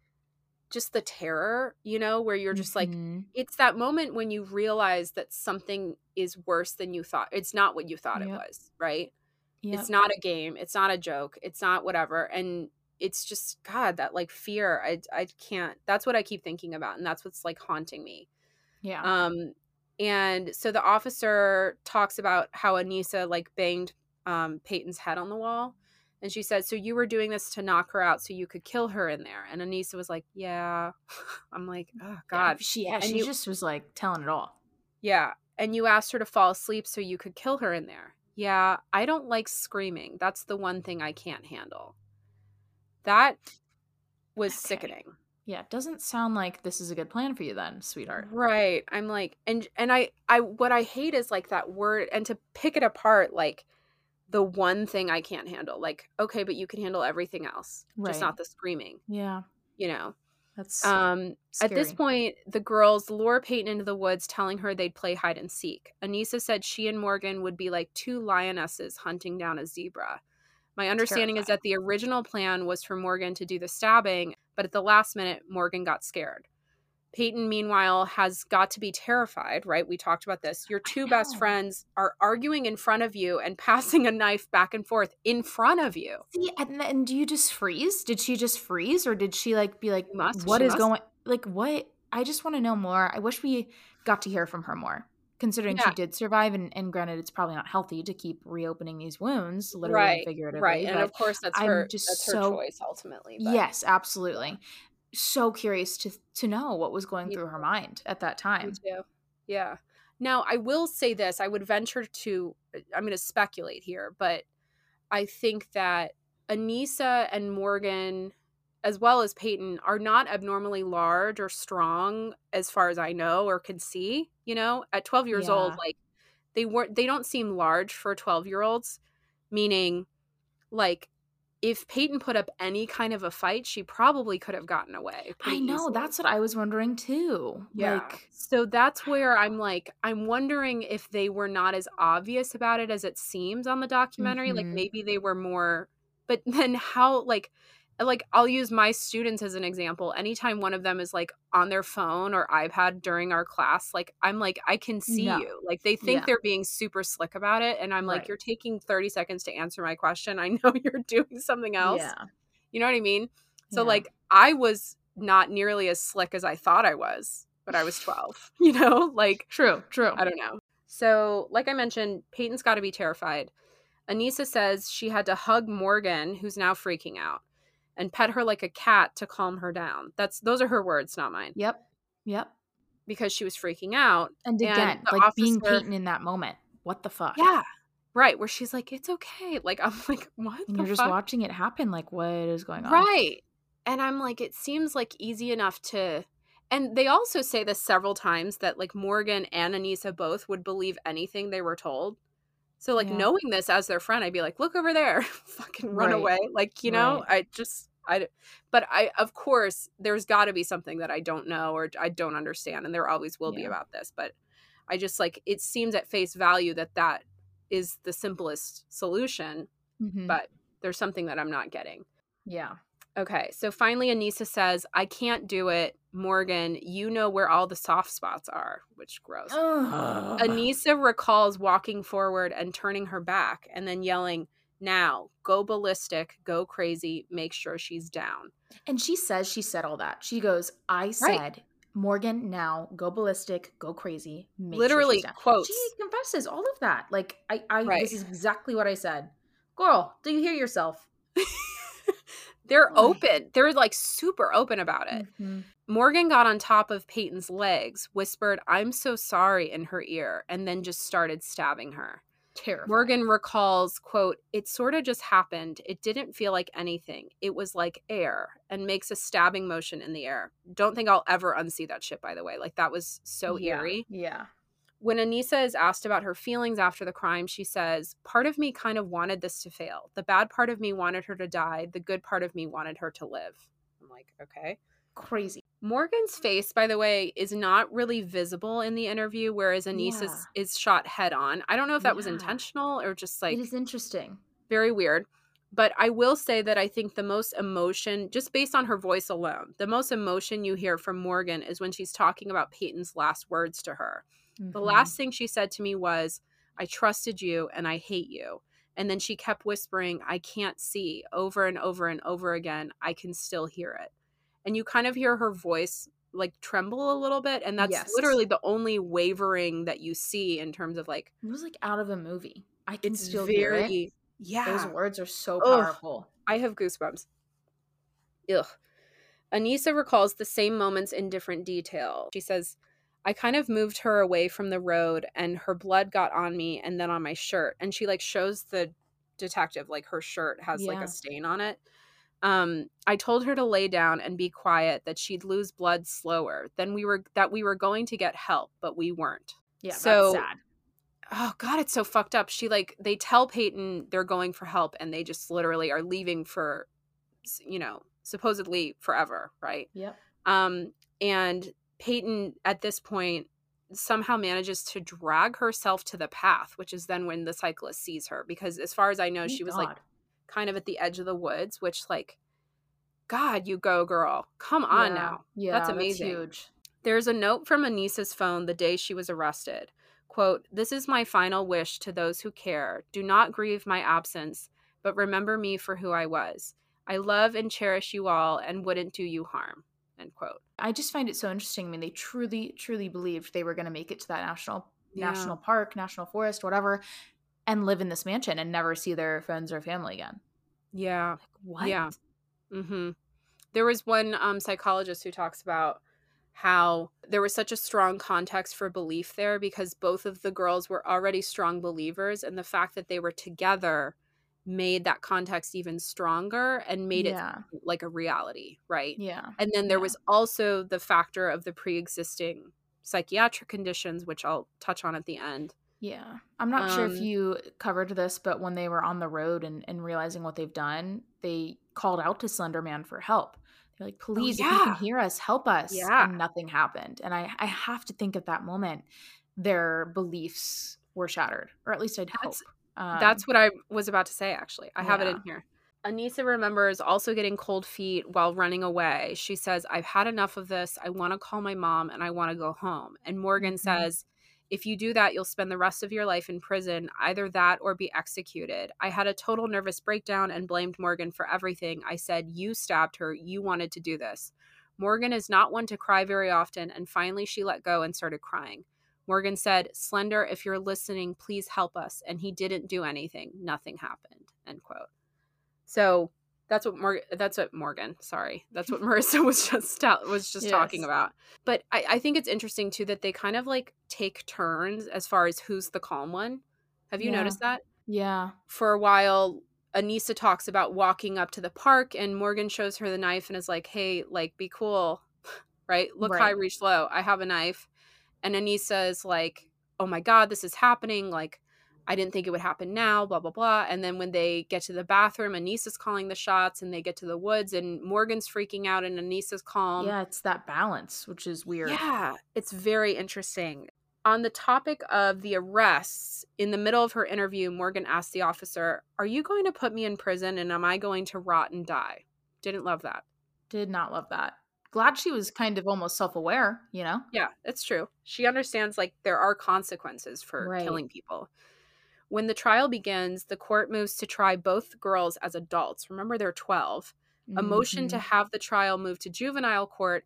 just the terror, you know, where you're just like, it's that moment when you realize that something is worse than you thought. It's not what you thought it was, right? Yep. It's not a game. It's not a joke. It's not whatever. And it's just, God, that like fear, I can't, that's what I keep thinking about. And that's what's like haunting me. Yeah. And so the officer talks about how Anissa like banged Peyton's head on the wall. And she said, so you were doing this to knock her out so you could kill her in there. And Anissa was like, yeah. I'm like, oh God. She just was like telling it all. Yeah. And you asked her to fall asleep so you could kill her in there. Yeah. I don't like screaming. That's the one thing I can't handle. That was sickening. Yeah, it doesn't sound like this is a good plan for you then, sweetheart. Right. I'm like, and I what I hate is like that word, and to pick it apart, like the one thing I can't handle. Like, okay, but you can handle everything else, just not the screaming. Yeah. You know? That's scary. At this point, the girls lure Peyton into the woods, telling her they'd play hide and seek. Anissa said she and Morgan would be like two lionesses hunting down a zebra. My understanding is that the original plan was for Morgan to do the stabbing, but at the last minute, Morgan got scared. Peyton, meanwhile, has got to be terrified, right? We talked about this. Your two best friends are arguing in front of you and passing a knife back and forth in front of you. See, and do you just freeze? Did she just freeze or did she like be like, what is going on? Like, what? I just want to know more. I wish we got to hear from her more. Considering she did survive, and granted, it's probably not healthy to keep reopening these wounds, literally and figuratively. Right, and of course, that's her choice ultimately. But. Yes, absolutely. Yeah. So curious to know what was going through her mind at that time. Me too. Yeah. Now, I will say this. I would venture to – I'm going to speculate here, but I think that Anissa and Morgan – as well as Peyton, are not abnormally large or strong as far as I know or can see, you know, at 12 years old, like they don't seem large for 12-year-olds, meaning like if Peyton put up any kind of a fight, she probably could have gotten away. I know. Easily. That's what I was wondering too. Yeah. Like, so that's where I'm like, I'm wondering if they were not as obvious about it as it seems on the documentary. Mm-hmm. Like maybe they were more, but then how like I'll use my students as an example. Anytime one of them is like on their phone or iPad during our class, like I'm like, I can see you. Like they think they're being super slick about it. And I'm like, you're taking 30 seconds to answer my question. I know you're doing something else. Yeah. You know what I mean? So like I was not nearly as slick as I thought I was, but I was 12, you know, like true. I don't know. So like I mentioned, Peyton's got to be terrified. Anissa says she had to hug Morgan, who's now freaking out, and pet her like a cat to calm her down. Those are her words, not mine. Yep. Because she was freaking out. And again, like officer, being Peyton in that moment. What the fuck? Yeah. Right. Where she's like, it's okay. Like, I'm like, what and the you're fuck? Just watching it happen. Like, what is going on? Right. And I'm like, it seems like easy enough to... And they also say this several times that, like, Morgan and Anissa both would believe anything they were told. So, like, knowing this as their friend, I'd be like, look over there. Fucking run away. Like, you know, But of course, there's got to be something that I don't know or I don't understand. And there always will be about this. But I just, like, it seems at face value that is the simplest solution. Mm-hmm. But there's something that I'm not getting. Yeah. Okay. So finally, Anissa says, I can't do it. Morgan, you know where all the soft spots are, which gross. Ugh. Anissa recalls walking forward and turning her back and then yelling, now, go ballistic, go crazy, make sure she's down. And she says she said all that. She goes, I said, Morgan, now, go ballistic, go crazy, make sure she's down. Literally quotes. She confesses all of that. Like, I this is exactly what I said. Girl, do you hear yourself? They're open. They're like super open about it. Mm-hmm. Morgan got on top of Peyton's legs, whispered, I'm so sorry in her ear, and then just started stabbing her. Terrible. Morgan recalls, quote, it sort of just happened. It didn't feel like anything. It was like air, and makes a stabbing motion in the air. Don't think I'll ever unsee that shit, by the way. Like, that was so eerie. Yeah. When Anissa is asked about her feelings after the crime, she says, part of me kind of wanted this to fail. The bad part of me wanted her to die. The good part of me wanted her to live. I'm like, okay. Crazy. Morgan's face, by the way, is not really visible in the interview, whereas Anissa's is shot head on. I don't know if that was intentional or just like... It is interesting. Very weird. But I will say that I think the most emotion, just based on her voice alone, the most emotion you hear from Morgan is when she's talking about Peyton's last words to her. Mm-hmm. The last thing she said to me was, I trusted you and I hate you. And then she kept whispering, I can't see, over and over and over again. I can still hear it. And you kind of hear her voice like tremble a little bit. And that's literally the only wavering that you see in terms of like. It was like out of a movie. I can still hear it. Yeah. Those words are so powerful. I have goosebumps. Ugh. Anissa recalls the same moments in different detail. She says, I kind of moved her away from the road and her blood got on me and then on my shirt. And she like shows the detective like her shirt has like a stain on it. I told her to lay down and be quiet, that she'd lose blood slower, that we were going to get help, but we weren't. Yeah, so, that's sad. Oh God, it's so fucked up. She like, they tell Peyton they're going for help and they just literally are leaving for, you know, supposedly forever. Right. Yep. And Peyton at this point somehow manages to drag herself to the path, which is then when the cyclist sees her, because as far as I know, she was like kind of at the edge of the woods, which like, God, you go girl. Come on now. Yeah, that's amazing. That's huge. There's a note from Anissa's phone the day she was arrested. Quote, this is my final wish to those who care. Do not grieve my absence, but remember me for who I was. I love and cherish you all and wouldn't do you harm. End quote. I just find it so interesting. I mean, they truly, truly believed they were going to make it to that national park, national forest, whatever, and live in this mansion and never see their friends or family again. Yeah. Like, what? Yeah. Mm-hmm. There was one psychologist who talks about how there was such a strong context for belief there because both of the girls were already strong believers, and the fact that they were together made that context even stronger and made it like a reality, right? Yeah. And then there was also the factor of the pre-existing psychiatric conditions, which I'll touch on at the end. Yeah. I'm not sure if you covered this, but when they were on the road and realizing what they've done, they called out to Slender Man for help. They're like, please, if you can hear us, help us. Yeah. And nothing happened. And I have to think at that moment, their beliefs were shattered, or at least I'd hope. That's what I was about to say, actually. I have it in here. Anissa remembers also getting cold feet while running away. She says, I've had enough of this. I want to call my mom and I want to go home. And Morgan says, if you do that, you'll spend the rest of your life in prison, either that or be executed. I had a total nervous breakdown and blamed Morgan for everything. I said, you stabbed her. You wanted to do this. Morgan is not one to cry very often, and finally she let go and started crying. Morgan said, Slender, if you're listening, please help us. And he didn't do anything. Nothing happened, end quote. So that's what Marissa was just talking about. But I think it's interesting, too, that they kind of like take turns as far as who's the calm one. Have you noticed that? Yeah. For a while, Anissa talks about walking up to the park and Morgan shows her the knife and is like, hey, like, be cool, right? Look high, reach low. I have a knife. And Anissa is like, oh my God, this is happening. Like, I didn't think it would happen now, blah, blah, blah. And then when they get to the bathroom, Anissa's calling the shots and they get to the woods and Morgan's freaking out and Anissa's calm. Yeah, it's that balance, which is weird. Yeah, it's very interesting. On the topic of the arrests, in the middle of her interview, Morgan asked the officer, are you going to put me in prison and am I going to rot and die? Didn't love that. Did not love that. Glad she was kind of almost self-aware, you know? Yeah, it's true. She understands, like, there are consequences for killing people. When the trial begins, the court moves to try both girls as adults. Remember, they're 12. Mm-hmm. A motion to have the trial move to juvenile court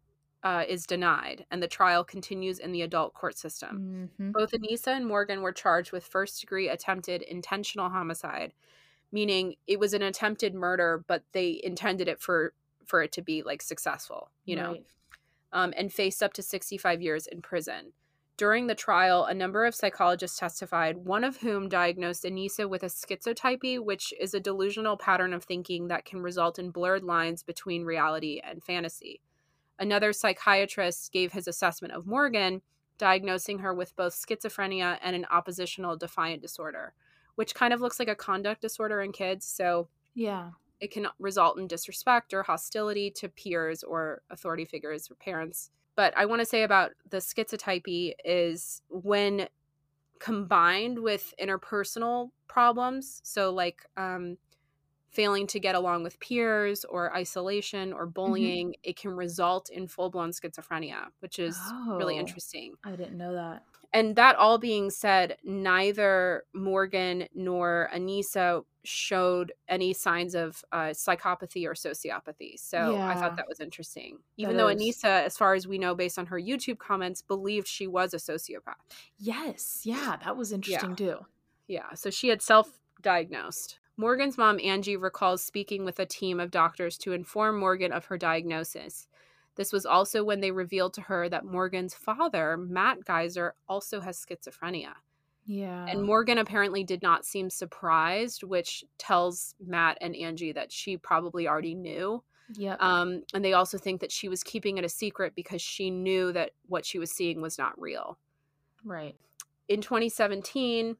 is denied, and the trial continues in the adult court system. Mm-hmm. Both Anissa and Morgan were charged with first-degree attempted intentional homicide, meaning it was an attempted murder, but they intended it for it to be, like, successful, you know, and faced up to 65 years in prison. During the trial, a number of psychologists testified, one of whom diagnosed Anissa with a schizotypy, which is a delusional pattern of thinking that can result in blurred lines between reality and fantasy. Another psychiatrist gave his assessment of Morgan, diagnosing her with both schizophrenia and an oppositional defiant disorder, which kind of looks like a conduct disorder in kids. So yeah, it can result in disrespect or hostility to peers or authority figures or parents. But I want to say about the schizotypy is when combined with interpersonal problems, so like failing to get along with peers or isolation or bullying, it can result in full-blown schizophrenia, which is really interesting. I didn't know that. And that all being said, neither Morgan nor Anissa showed any signs of psychopathy or sociopathy. So I thought that was interesting. Even though Anissa, as far as we know, based on her YouTube comments, believed she was a sociopath. Yes. Yeah. That was interesting too. Yeah. So she had self-diagnosed. Morgan's mom, Angie, recalls speaking with a team of doctors to inform Morgan of her diagnosis. This was also when they revealed to her that Morgan's father, Matt Geyser, also has schizophrenia. Yeah. And Morgan apparently did not seem surprised, which tells Matt and Angie that she probably already knew. Yeah. And they also think that she was keeping it a secret because she knew that what she was seeing was not real. Right. In 2017...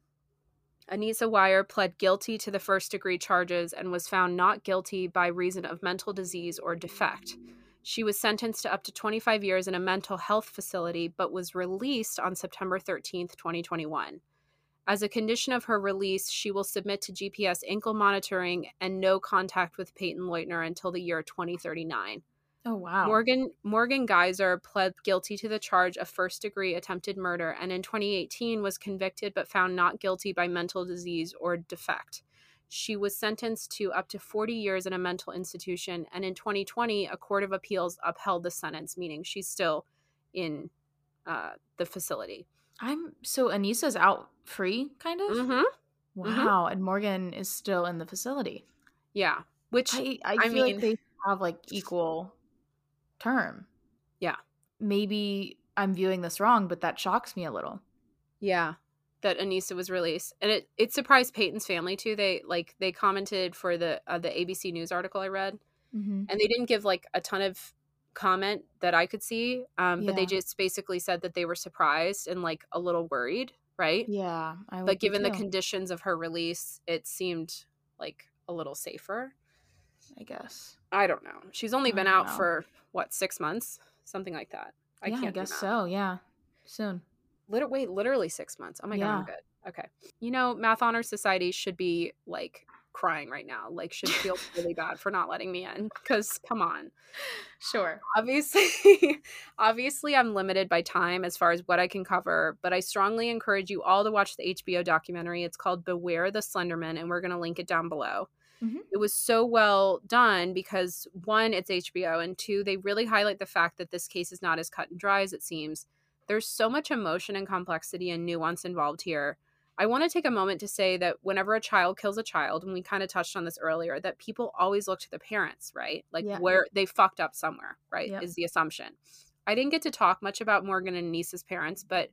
Anissa Weier pled guilty to the first-degree charges and was found not guilty by reason of mental disease or defect. She was sentenced to up to 25 years in a mental health facility, but was released on September 13th, 2021. As a condition of her release, she will submit to GPS ankle monitoring and no contact with Peyton Leutner until the year 2039. Oh, wow. Morgan Geyser pled guilty to the charge of first-degree attempted murder and in 2018 was convicted but found not guilty by mental disease or defect. She was sentenced to up to 40 years in a mental institution, and in 2020, a court of appeals upheld the sentence, meaning she's still in the facility. So Anissa's out free, kind of? Mm-hmm. Wow. Mm-hmm. And Morgan is still in the facility. Yeah. Which, I mean, like they have, like, equal... term. Yeah. Maybe I'm viewing this wrong, but that shocks me a little. Yeah. That Anissa was released. And it surprised Peyton's family too. They commented for the ABC News article I read. Mm-hmm. And they didn't give like a ton of comment that I could see. But they just basically said that they were surprised and like a little worried, right? Yeah. But given the conditions of her release, it seemed like a little safer, I guess. I don't know. She's only been out for, what, 6 months? Something like that. I guess so. Yeah. Soon. Literally 6 months. Oh, my God. I'm good. Okay. You know, Math Honor Society should be, like, crying right now. Like, should feel really bad for not letting me in because, come on. Sure. Obviously, I'm limited by time as far as what I can cover, but I strongly encourage you all to watch the HBO documentary. It's called Beware the Slender Man, and we're going to link it down below. Mm-hmm. It was so well done because, one, it's HBO, and two, they really highlight the fact that this case is not as cut and dry as it seems, There's so much emotion and complexity and nuance involved here. I want to take a moment to say that whenever a child kills a child, and we kind of touched on this earlier, that people always look to the parents, right? Like where they fucked up somewhere, right, is the assumption. I didn't get to talk much about Morgan and Anissa's parents, but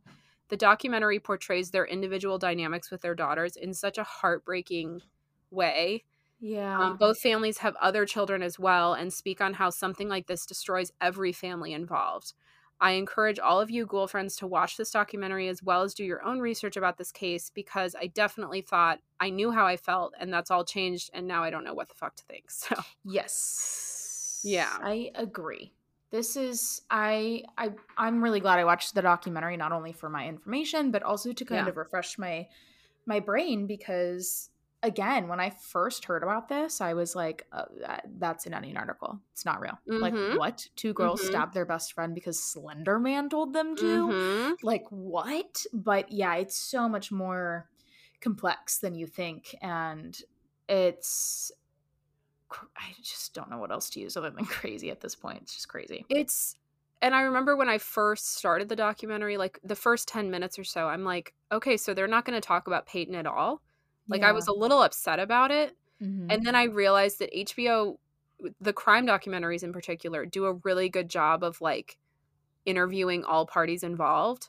the documentary portrays their individual dynamics with their daughters in such a heartbreaking way. Yeah. Both families have other children as well and speak on how something like this destroys every family involved. I encourage all of you ghoul friends to watch this documentary as well as do your own research about this case, because I definitely thought I knew how I felt and that's all changed and now I don't know what the fuck to think. So yes. Yeah. I agree. This is I'm really glad I watched the documentary, not only for my information, but also to kind of refresh my brain, because again, when I first heard about this, I was like, that's an Onion article. It's not real. Mm-hmm. Like, what? Two girls stabbed their best friend because Slender Man told them to? Like, what? But yeah, it's so much more complex than you think. And it's – I just don't know what else to use other than crazy at this point. It's just crazy. It's – and I remember when I first started the documentary, like the first 10 minutes or so, I'm like, okay, so they're not going to talk about Peyton at all? Like, I was a little upset about it. And then I realized that HBO, the crime documentaries in particular, do a really good job of, like, interviewing all parties involved.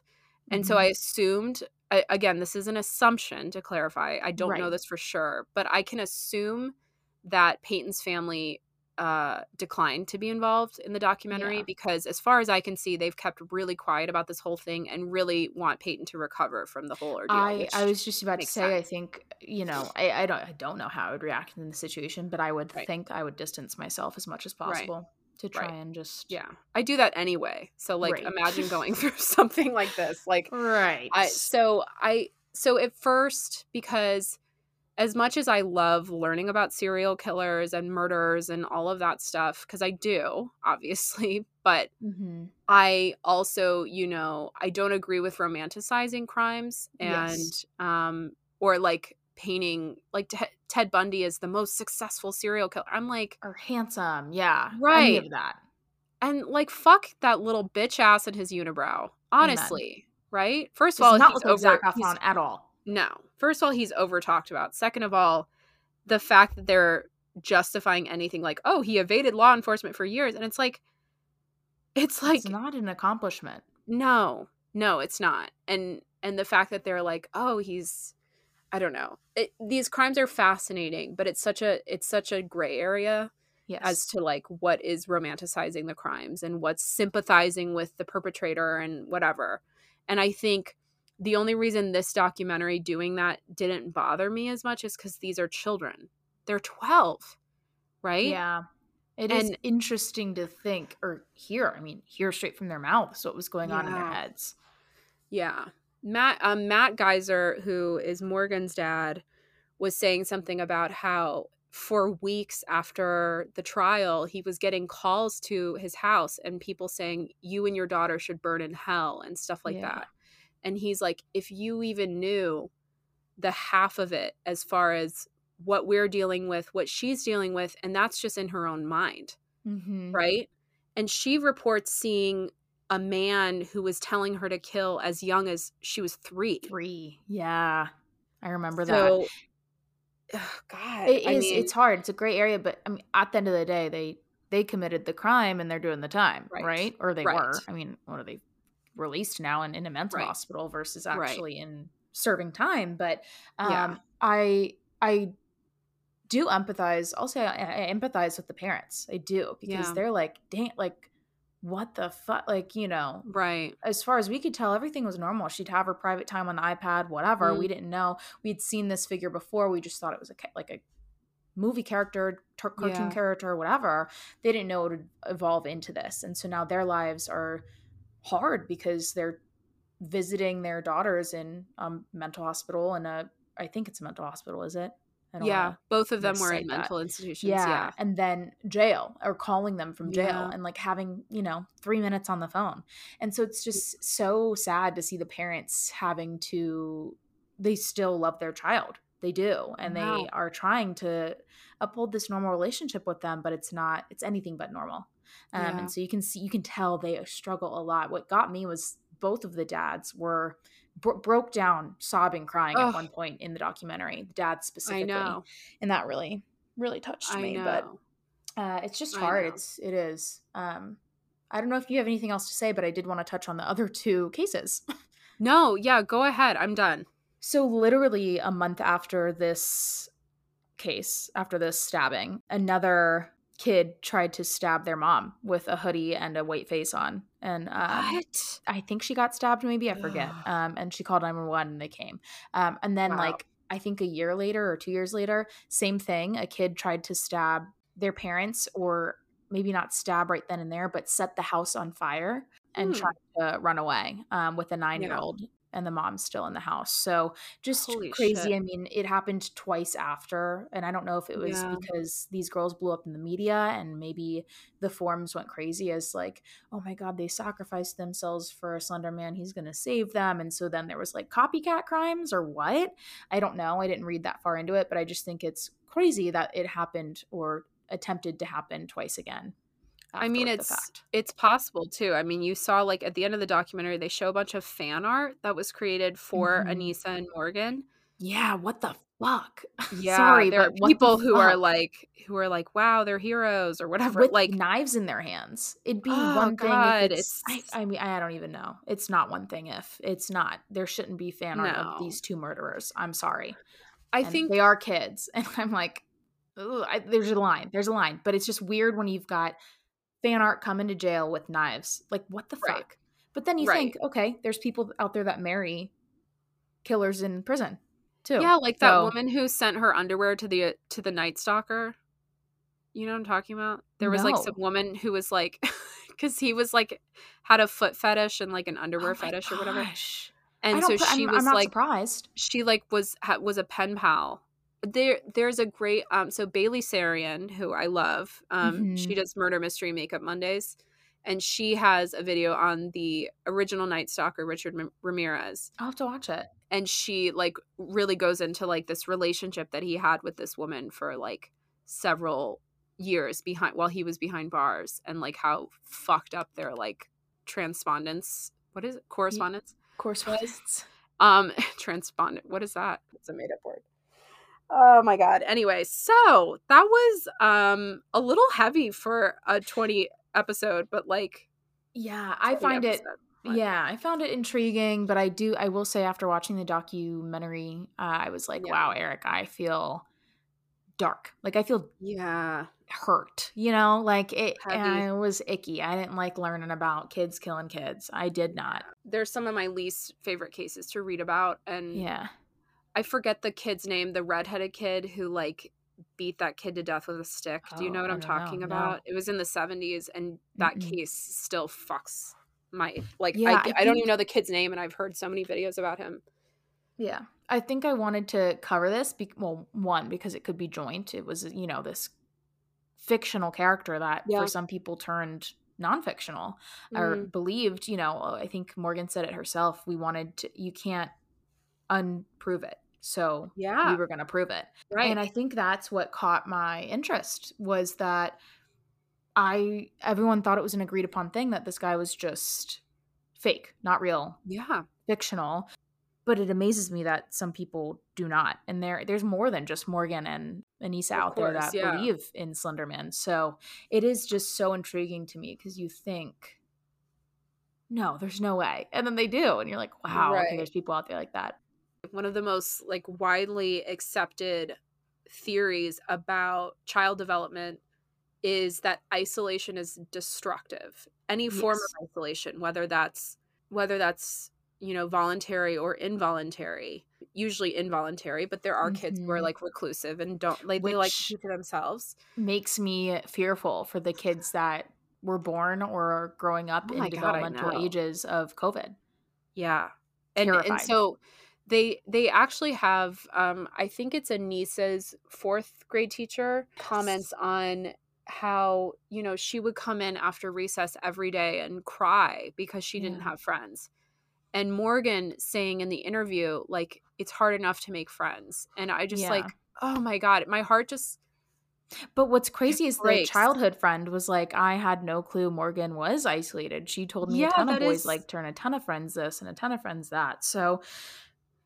And so I assumed, again, this is an assumption to clarify. I don't know this for sure. But I can assume that Peyton's family declined to be involved in the documentary because, as far as I can see, they've kept really quiet about this whole thing and really want Peyton to recover from the whole ordeal. I was just about to say, sense. I think, you know, I don't know how I would react in the situation, but I would think I would distance myself as much as possible to try and just I do that anyway. So, like, imagine going through something like this, like so at first, because as much as I love learning about serial killers and murders and all of that stuff, because I do, obviously, but I also, you know, I don't agree with romanticizing crimes and or, like, painting, like, Ted Bundy is the most successful serial killer. I'm like, or handsome, any of that. And, like, fuck that little bitch ass in his unibrow, honestly, right? First of all, not with Zac Efron at all. No. First of all, he's over-talked about. Second of all, the fact that they're justifying anything like, oh, he evaded law enforcement for years. And it's like. It's not an accomplishment. No, it's not. And the fact that they're like, oh, he's, I don't know. These crimes are fascinating, but it's such a gray area as to, like, what is romanticizing the crimes and what's sympathizing with the perpetrator and whatever. And I think the only reason this documentary doing that didn't bother me as much is because these are children. They're 12, right? Yeah. It is interesting to think or hear. I mean, hear straight from their mouths what was going on in their heads. Yeah. Matt Geyser, who is Morgan's dad, was saying something about how for weeks after the trial, he was getting calls to his house and people saying, you and your daughter should burn in hell and stuff like that. And he's like, if you even knew the half of it as far as what we're dealing with, what she's dealing with, and that's just in her own mind, right? And she reports seeing a man who was telling her to kill as young as she was 3. 3, yeah. I remember that. Oh God. It's hard. It's a gray area, but I mean, at the end of the day, they committed the crime and they're doing the time, right? Or they were. I mean, what are they? Released now and in a mental hospital versus actually in serving time. But I do empathize. Also, I empathize with the parents. I do, because they're like, dang, like, what the fuck? Like, you know, right. As far as we could tell, everything was normal. She'd have her private time on the iPad, whatever. We didn't know. We'd seen this figure before. We just thought it was a movie character, cartoon character, whatever. They didn't know it would evolve into this. And so now their lives are hard because they're visiting their daughters in mental hospital and I think it's a mental hospital, is it? I don't know. Both of them were in mental institutions. Yeah. And then jail or calling them from jail and like having, you know, 3 minutes on the phone. And so it's just so sad to see the parents having to, they still love their child. They do. And they are trying to uphold this normal relationship with them, but it's anything but normal. And so you can tell they struggle a lot. What got me was both of the dads were broke down, sobbing, crying at one point in the documentary, the dad specifically. I know. And that really, really touched me. But it's just hard. It is. I don't know if you have anything else to say, but I did want to touch on the other two cases. No, yeah, go ahead. I'm done. So literally a month after this case, after this stabbing, another kid tried to stab their mom with a hoodie and a white face on. And what? I think she got stabbed, maybe. I forget. And she called 911 and they came. And then like, I think a year later or 2 years later, same thing. A kid tried to stab their parents, or maybe not stab right then and there, but set the house on fire and tried to run away with a 9-year-old. Yeah. And the mom's still in the house. So just Holy shit. I mean, it happened twice after. And I don't know if it was because these girls blew up in the media and maybe the forums went crazy as like, oh my God, they sacrificed themselves for a Slender Man. He's going to save them. And so then there was like copycat crimes or what? I don't know. I didn't read that far into it, but I just think it's crazy that it happened or attempted to happen twice again. I mean, it's possible too. I mean, you saw like at the end of the documentary, they show a bunch of fan art that was created for Anissa and Morgan. Yeah. What the fuck? Yeah. Sorry, there are people who are like, wow, they're heroes or whatever. With like knives in their hands. It'd be one thing. God, if I mean, I don't even know. It's not one thing. If it's not, there shouldn't be fan art of these two murderers. I'm sorry. I think they are kids. And I'm like, there's a line, but it's just weird when you've got fan art coming to jail with knives. Like, what the fuck? But then you think, okay, there's people out there that marry killers in prison too. Yeah, like that woman who sent her underwear to the Night Stalker. You know what I'm talking about? There was like some woman who was like, because he was like had a foot fetish and like an underwear fetish or whatever. And so she was like, surprised. She like was a pen pal. There's a great so Bailey Sarian, who I love, she does Murder Mystery Makeup Mondays, and she has a video on the original Night Stalker, Richard Ramirez. I'll have to watch it. And she like really goes into like this relationship that he had with this woman for like several years while he was behind bars, and like how fucked up their like correspondence. Transpondent. What is that? It's a made up word. Oh my God. Anyway, so that was a little heavy for a 20 episode, but like, yeah, I found it intriguing, but I will say after watching the documentary, I was like, wow, Eric, I feel dark. Like I feel hurt, you know, like it, and it was icky. I didn't like learning about kids killing kids. I did not. They're some of my least favorite cases to read about. And I forget the kid's name, the redheaded kid who like beat that kid to death with a stick. Do you know what I'm talking about? No. It was in the 70s, and that case still fucks my I don't even know the kid's name, and I've heard so many videos about him. Yeah, I think I wanted to cover this because it could be joint. It was, you know, this fictional character that for some people turned non-fictional or believed. You know, I think Morgan said it herself. We wanted to. You can't unprove it. So we were going to prove it. Right. And I think that's what caught my interest, was that everyone thought it was an agreed upon thing that this guy was just fake, not real. Yeah. Fictional. But it amazes me that some people do not. And there's more than just Morgan and Anissa out there that believe in Slender Man. So it is just so intriguing to me, because you think, no, there's no way. And then they do. And you're like, wow, okay, there's people out there like that. One of the most like widely accepted theories about child development is that isolation is destructive. Any form of isolation, whether that's, you know, voluntary or involuntary, usually involuntary, but there are kids who are like reclusive and don't like, they like to keep to themselves. Makes me fearful for the kids that were born or growing up in developmental ages of COVID. Yeah. And so they actually have, I think it's Anissa's fourth grade teacher comments on how, you know, she would come in after recess every day and cry because she didn't have friends. And Morgan saying in the interview, like, it's hard enough to make friends. And I just like, oh my God, my heart just But what's crazy is the childhood friend was like, I had no clue Morgan was isolated. She told me a ton of boys liked her and a ton of friends this and a ton of friends that. So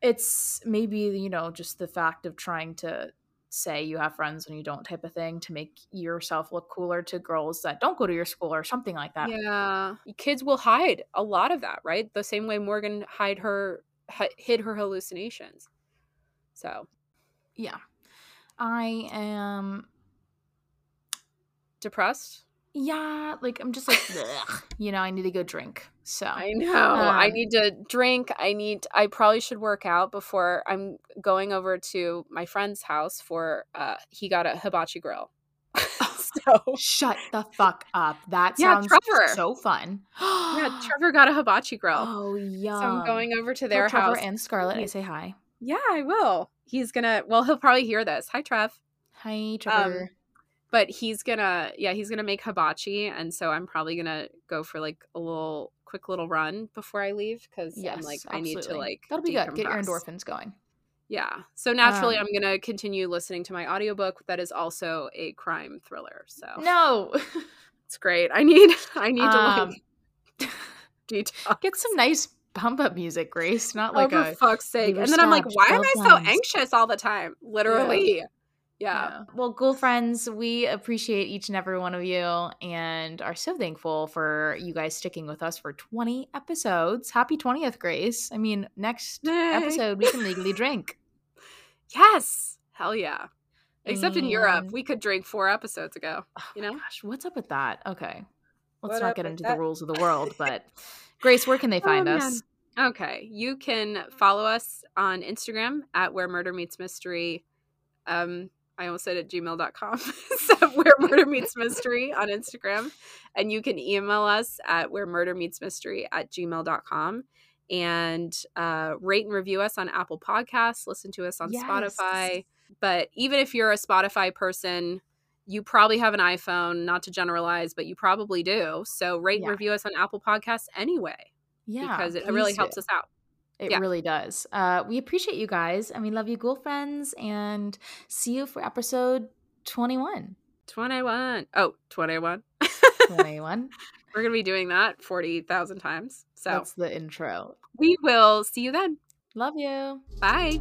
it's maybe, you know, just the fact of trying to say you have friends when you don't type of thing to make yourself look cooler to girls that don't go to your school or something like that. Yeah. Kids will hide a lot of that, right? The same way Morgan hid her hallucinations. So, yeah. I am depressed. Yeah, like I'm just like, you know, I need to go drink. So I know I need to drink. I probably should work out before I'm going over to my friend's house for he got a hibachi grill. So shut the fuck up. That sounds so fun. Yeah, Trevor got a hibachi grill. Oh yeah. So I'm going over to their house. Trevor and Scarlett, I say hi. Yeah, I will. He'll probably hear this. Hi, Trev. Hi, Trevor. But he's gonna make hibachi, and so I'm probably gonna go for like a quick little run before I leave because I'm like absolutely. I need to like that'll be decompress. Good. Get your endorphins going. Yeah. So naturally, I'm gonna continue listening to my audiobook that is also a crime thriller. So no, it's great. I need to like detox. Get some nice pump up music, Grace. Not like for fuck's sake. And then I'm like, why am I so anxious all the time? Literally. Yeah. Yeah. Well, ghoul friends, we appreciate each and every one of you and are so thankful for you guys sticking with us for 20 episodes. Happy 20th, Grace. I mean, next episode, we can legally drink. Yes. Hell yeah. Except in Europe, we could drink 4 episodes ago. You know? Gosh, what's up with that? Okay. Let's not get into the rules of the world, but Grace, where can they find us? Okay. You can follow us on Instagram at Where Murder Meets Mystery. I almost said at gmail.com, Where Murder Meets Mystery on Instagram. And you can email us at wheremurdermeetsmystery@gmail.com. And rate and review us on Apple Podcasts. Listen to us on Spotify. But even if you're a Spotify person, you probably have an iPhone, not to generalize, but you probably do. So rate and review us on Apple Podcasts anyway. Yeah. Because it really helps us out. It really does. We appreciate you guys, and we love you, ghoul friends, and see you for episode 21. 21. Oh, 21. 21. We're going to be doing that 40,000 times. So that's the intro. We will see you then. Love you. Bye.